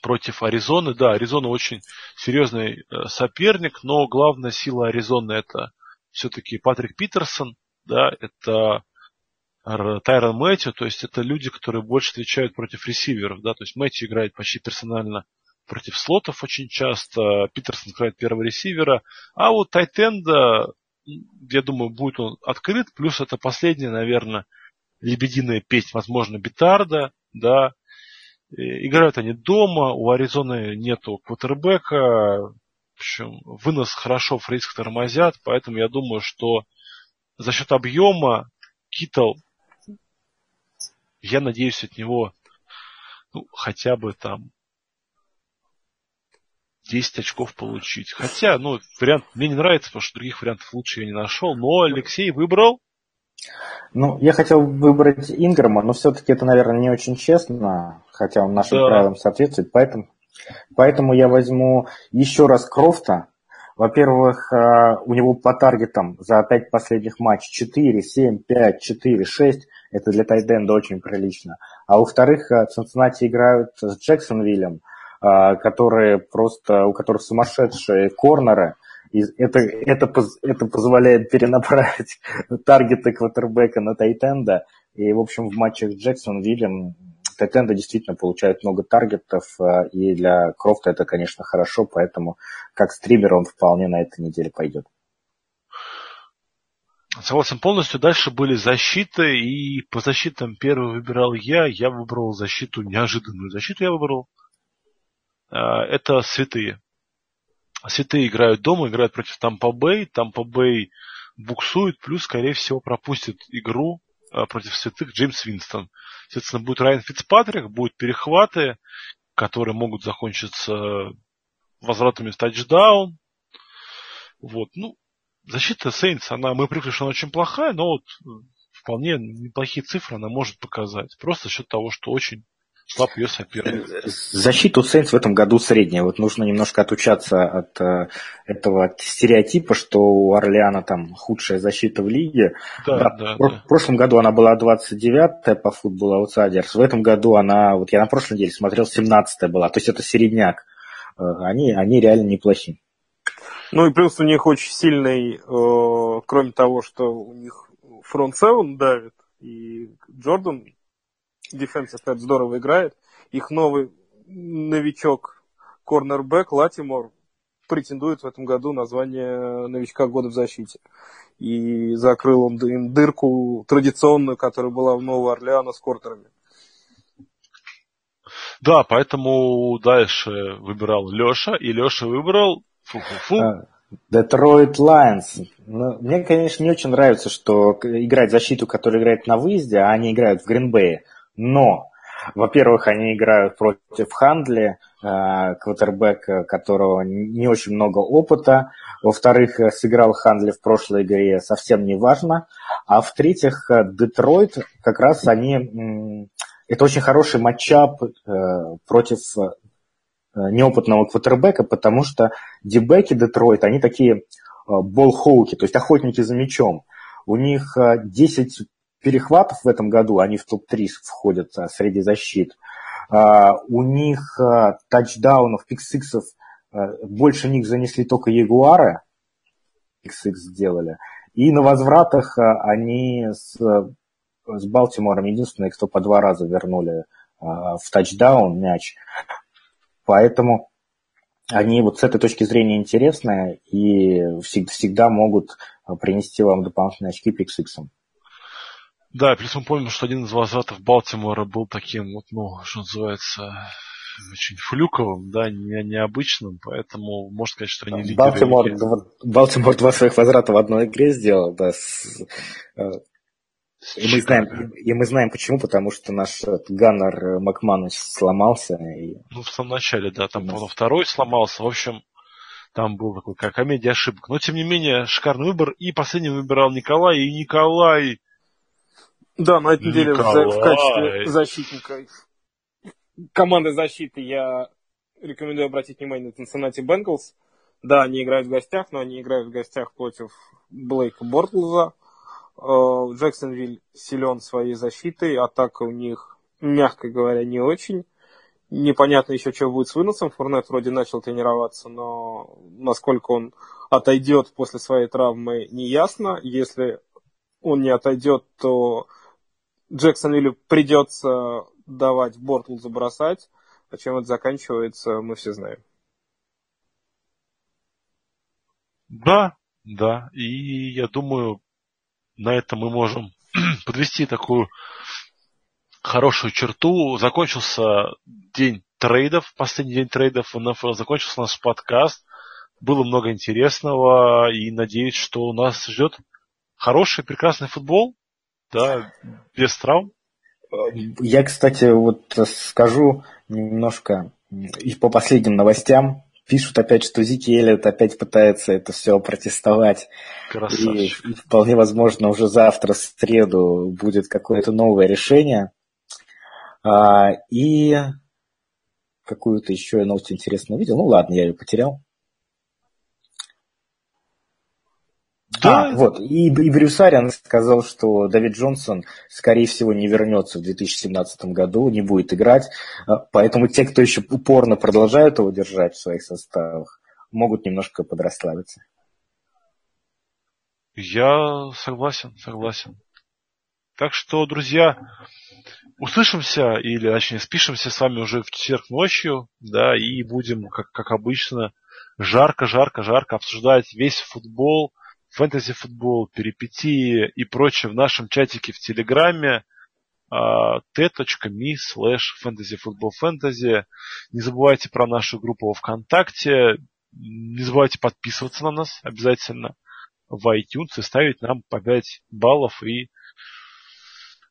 против Аризоны. Да, Аризона очень серьезный соперник, но главная сила Аризоны — это все-таки Патрик Питерсон, да, это Тайрон Мэтью, то есть это люди, которые больше отвечают против ресиверов, да, то есть Мэтью играет почти персонально против слотов очень часто, Питерсон играет первого ресивера, а вот тайтенда, я думаю, будет он открыт, плюс это последняя, наверное, лебединая песнь, возможно, Бетарда, да. Играют они дома, у Аризоны нету квотербека, в общем, вынос хорошо, фриск тормозят, поэтому я думаю, что за счет объема Киттл, я надеюсь, от него, ну, хотя бы там десять очков получить. Хотя, ну, вариант мне не нравится, потому что других вариантов лучше я не нашел, но Алексей выбрал. Ну, я хотел выбрать Инграма, но все-таки это, наверное, не очень честно, хотя он нашим, да, правилам соответствует, поэтому, поэтому я возьму еще раз Крофта. Во-первых, у него по таргетам за пять последних матчей четыре, семь, пять, четыре, шесть, это для тайтенда очень прилично. А во-вторых, в Цинциннати играют с Джексонвиллем, которые просто, у которых сумасшедшие корнеры. Это, это, это позволяет перенаправить таргеты квотербека на тайтенда. И, в общем, в матчах Джексон-Виллем тайтенда действительно получают много таргетов. И для Крофта это, конечно, хорошо. Поэтому как стример он вполне на этой неделе пойдет. Согласен полностью. Дальше были защиты. И по защитам первый выбирал я. Я выбрал защиту, неожиданную защиту я выбрал. Это святые. Святые играют дома, играют против Тампа-Бэй. Тампа-Бэй буксует, плюс, скорее всего, пропустит игру против святых Джеймс Винстон. Соответственно, будет Райан Фицпатрик, будут перехваты, которые могут закончиться возвратами в тачдаун. Вот. Ну, защита Сейнтс, она, мы привыкли, что она очень плохая, но вот вполне неплохие цифры она может показать. Просто за счет того, что очень слаб ее соперник. Защита у Сейнс в этом году средняя. Вот нужно немножко отучаться от э, этого стереотипа, что у Орлеана там худшая защита в лиге. Да, да, да, в, да. В прошлом году она была двадцать девятая по футболу аутсайдерс. В этом году она, вот я на прошлой неделе смотрел, семнадцатая была. То есть это середняк. Они, они реально неплохи. Ну и плюс у них очень сильный, э, кроме того, что у них фронт-севен давит, и Джордан Дефенс, опять, здорово играет. Их новый новичок, корнербэк Латимор, претендует в этом году на звание новичка года в защите. И закрыл он им дырку традиционную, которая была в Нового Орлеана с кортерами. Да, поэтому дальше выбирал Леша, и Леша выбрал фу-фу-фу. Детройт Лайонс. Ну, мне, конечно, не очень нравится, что играть защиту, которая играет на выезде, а они играют в Гринбэе. Но, во-первых, они играют против Хандли, квотербека, которого не очень много опыта. Во-вторых, сыграл Хандли в прошлой игре совсем не важно. А в-третьих, Детройт, как раз они... Это очень хороший матчап против... неопытного квотербека, потому что дебеки Детройта, они такие болл-хоуки, то есть охотники за мячом. У них десять перехватов в этом году, они в топ-три входят среди защит. У них тачдаунов, пиксиксов больше них занесли только Ягуары, пиксикс сделали. И на возвратах они с, с Балтимором единственные, кто по два раза вернули в тачдаун мяч. Поэтому они вот с этой точки зрения интересны и всегда могут принести вам дополнительные очки пиксиксом. Да, плюс мы помним, что один из возвратов Балтимора был таким, вот, ну, что называется, очень флюковым, да, не, необычным, поэтому можно сказать, что они лидеры. Балтимор, Балтимор два своих возврата в одной игре сделал, да, с... И мы, знаем, и мы знаем почему, потому что наш ганнер Макману сломался. И... Ну, в самом начале, да, там потом второй сломался. В общем, там был такой как комедия ошибок. Но, тем не менее, шикарный выбор. И последним выбирал Николай. И Николай... Да, на этой неделе в качестве защитника команды защиты я рекомендую обратить внимание на Cincinnati Bengals. Да, они играют в гостях, но они играют в гостях против Блейка Бортлза. Джексонвиль силен своей защитой, атака у них, мягко говоря, не очень. Непонятно еще, что будет с выносом. Фурнет вроде начал тренироваться, но насколько он отойдет после своей травмы, не ясно. Если он не отойдет, то Джексонвилю придется давать Бортлу забросать. А чем это заканчивается, мы все знаем. Да, да. И я думаю... На этом мы можем подвести такую хорошую черту. Закончился день трейдов, последний день трейдов в эн эф эл. Закончился наш подкаст. Было много интересного. И надеюсь, что нас ждет хороший, прекрасный футбол. Да, без травм. Я, кстати, вот скажу немножко и по последним новостям. Пишут опять, что Зики Лелит опять пытается это все протестовать. И, и вполне возможно, уже завтра, в среду, будет какое-то новое решение. А, и какую-то еще я новость интересную видел. Ну ладно, я ее потерял. Да. А, вот. И, и Брюсариан сказал, что Дэвид Джонсон, скорее всего, не вернется в две тысячи семнадцатом году, не будет играть. Поэтому те, кто еще упорно продолжают его держать в своих составах, могут немножко подрасслабиться. Я согласен, согласен. Так что, друзья, услышимся, или, точнее, спишемся с вами уже в четверг ночью, да, и будем, как, как обычно, жарко-жарко-жарко обсуждать весь футбол, фэнтези-футбол, перипетии и прочее в нашем чатике в Телеграме ти точка ми слэш фэнтези футбол фэнтези. Не забывайте про нашу группу во ВКонтакте. Не забывайте подписываться на нас обязательно в iTunes и ставить нам по пять баллов. И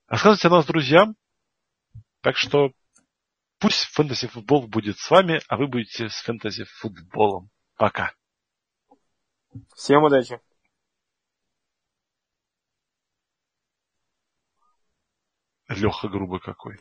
рассказывайте о нас друзьям. Так что пусть фэнтези-футбол будет с вами, а вы будете с фэнтези-футболом. Пока. Всем удачи. Леха грубый какой.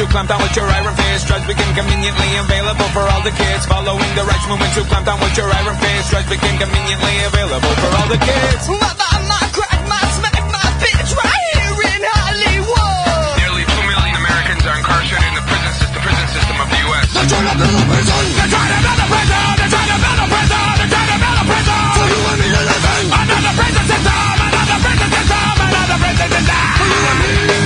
to clamp down with your iron fist. Drugs became conveniently available for all the kids. Following the right movement to clamp down with your iron fist. Drugs became conveniently available for all the kids. Mother, I'm not crack, my smack, my bitch, right here in Hollywood. Nearly two million Americans are incarcerated in the prison system, prison system of the U S. They're trying to build a prison. They're trying to build a prison. They're trying to build a prison. They're trying to build a prison. For you and me to live in another prison system.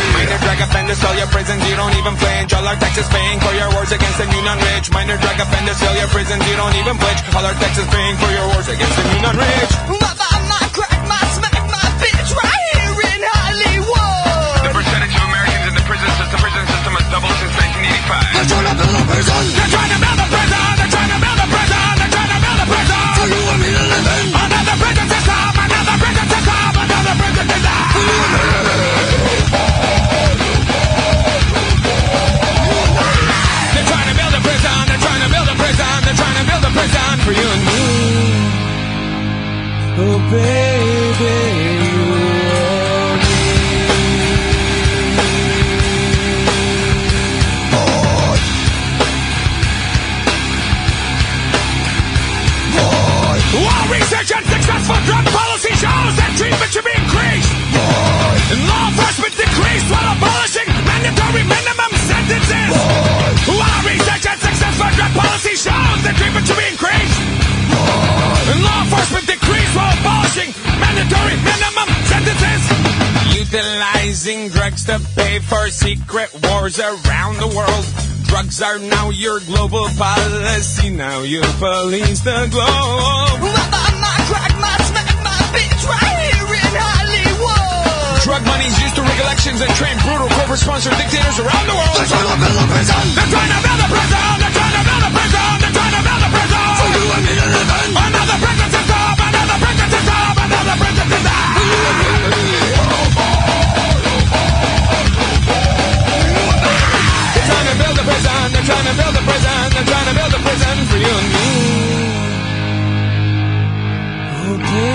Minor drug offenders, sell your prisons, you don't even flinch. All our taxes paying for your wars against the new non-rich. Minor drug offenders, sell your prisons, you don't even flinch. All our taxes paying for your wars against the new non-rich. Mother, I'm not crack, my smack, my bitch, right here in Hollywood. The percentage of Americans in the prison system, prison system has doubled since nineteen eighty-five. They're trying to build a prison. They're trying to build a prison. They're trying to build a prison. They're trying to build a prison. For you and me to live in another prison system, another prison system, another prison system. For you and me. For you and me. Oh baby, you and me. Boy. Boy. While research and successful drug policy shows that treatment should be increased. Boy. And law enforcement decreased while abolishing mandatory minimum sentences. Boy. While research and successful drug policy shows that treatment should be increased. And law enforcement decrees while abolishing mandatory minimum sentences. Utilizing drugs to pay for secret wars around the world. Drugs are now your global policy. Now you police the globe. Mother, I'm not crack, my smack, my bitch, right here in Hollywood. Drug money's used to rig elections and train brutal corporate-sponsored dictators around the world. They're trying to build a prison. They're trying to build a prison. They're trying to build a prison. They're trying to build a prison. For you and me to live in. Another prison system. Another prison system. Another prison system. For you and me to live in. They're trying to build a prison. They're trying to build a prison. They're trying to build a prison for you and me. Okay.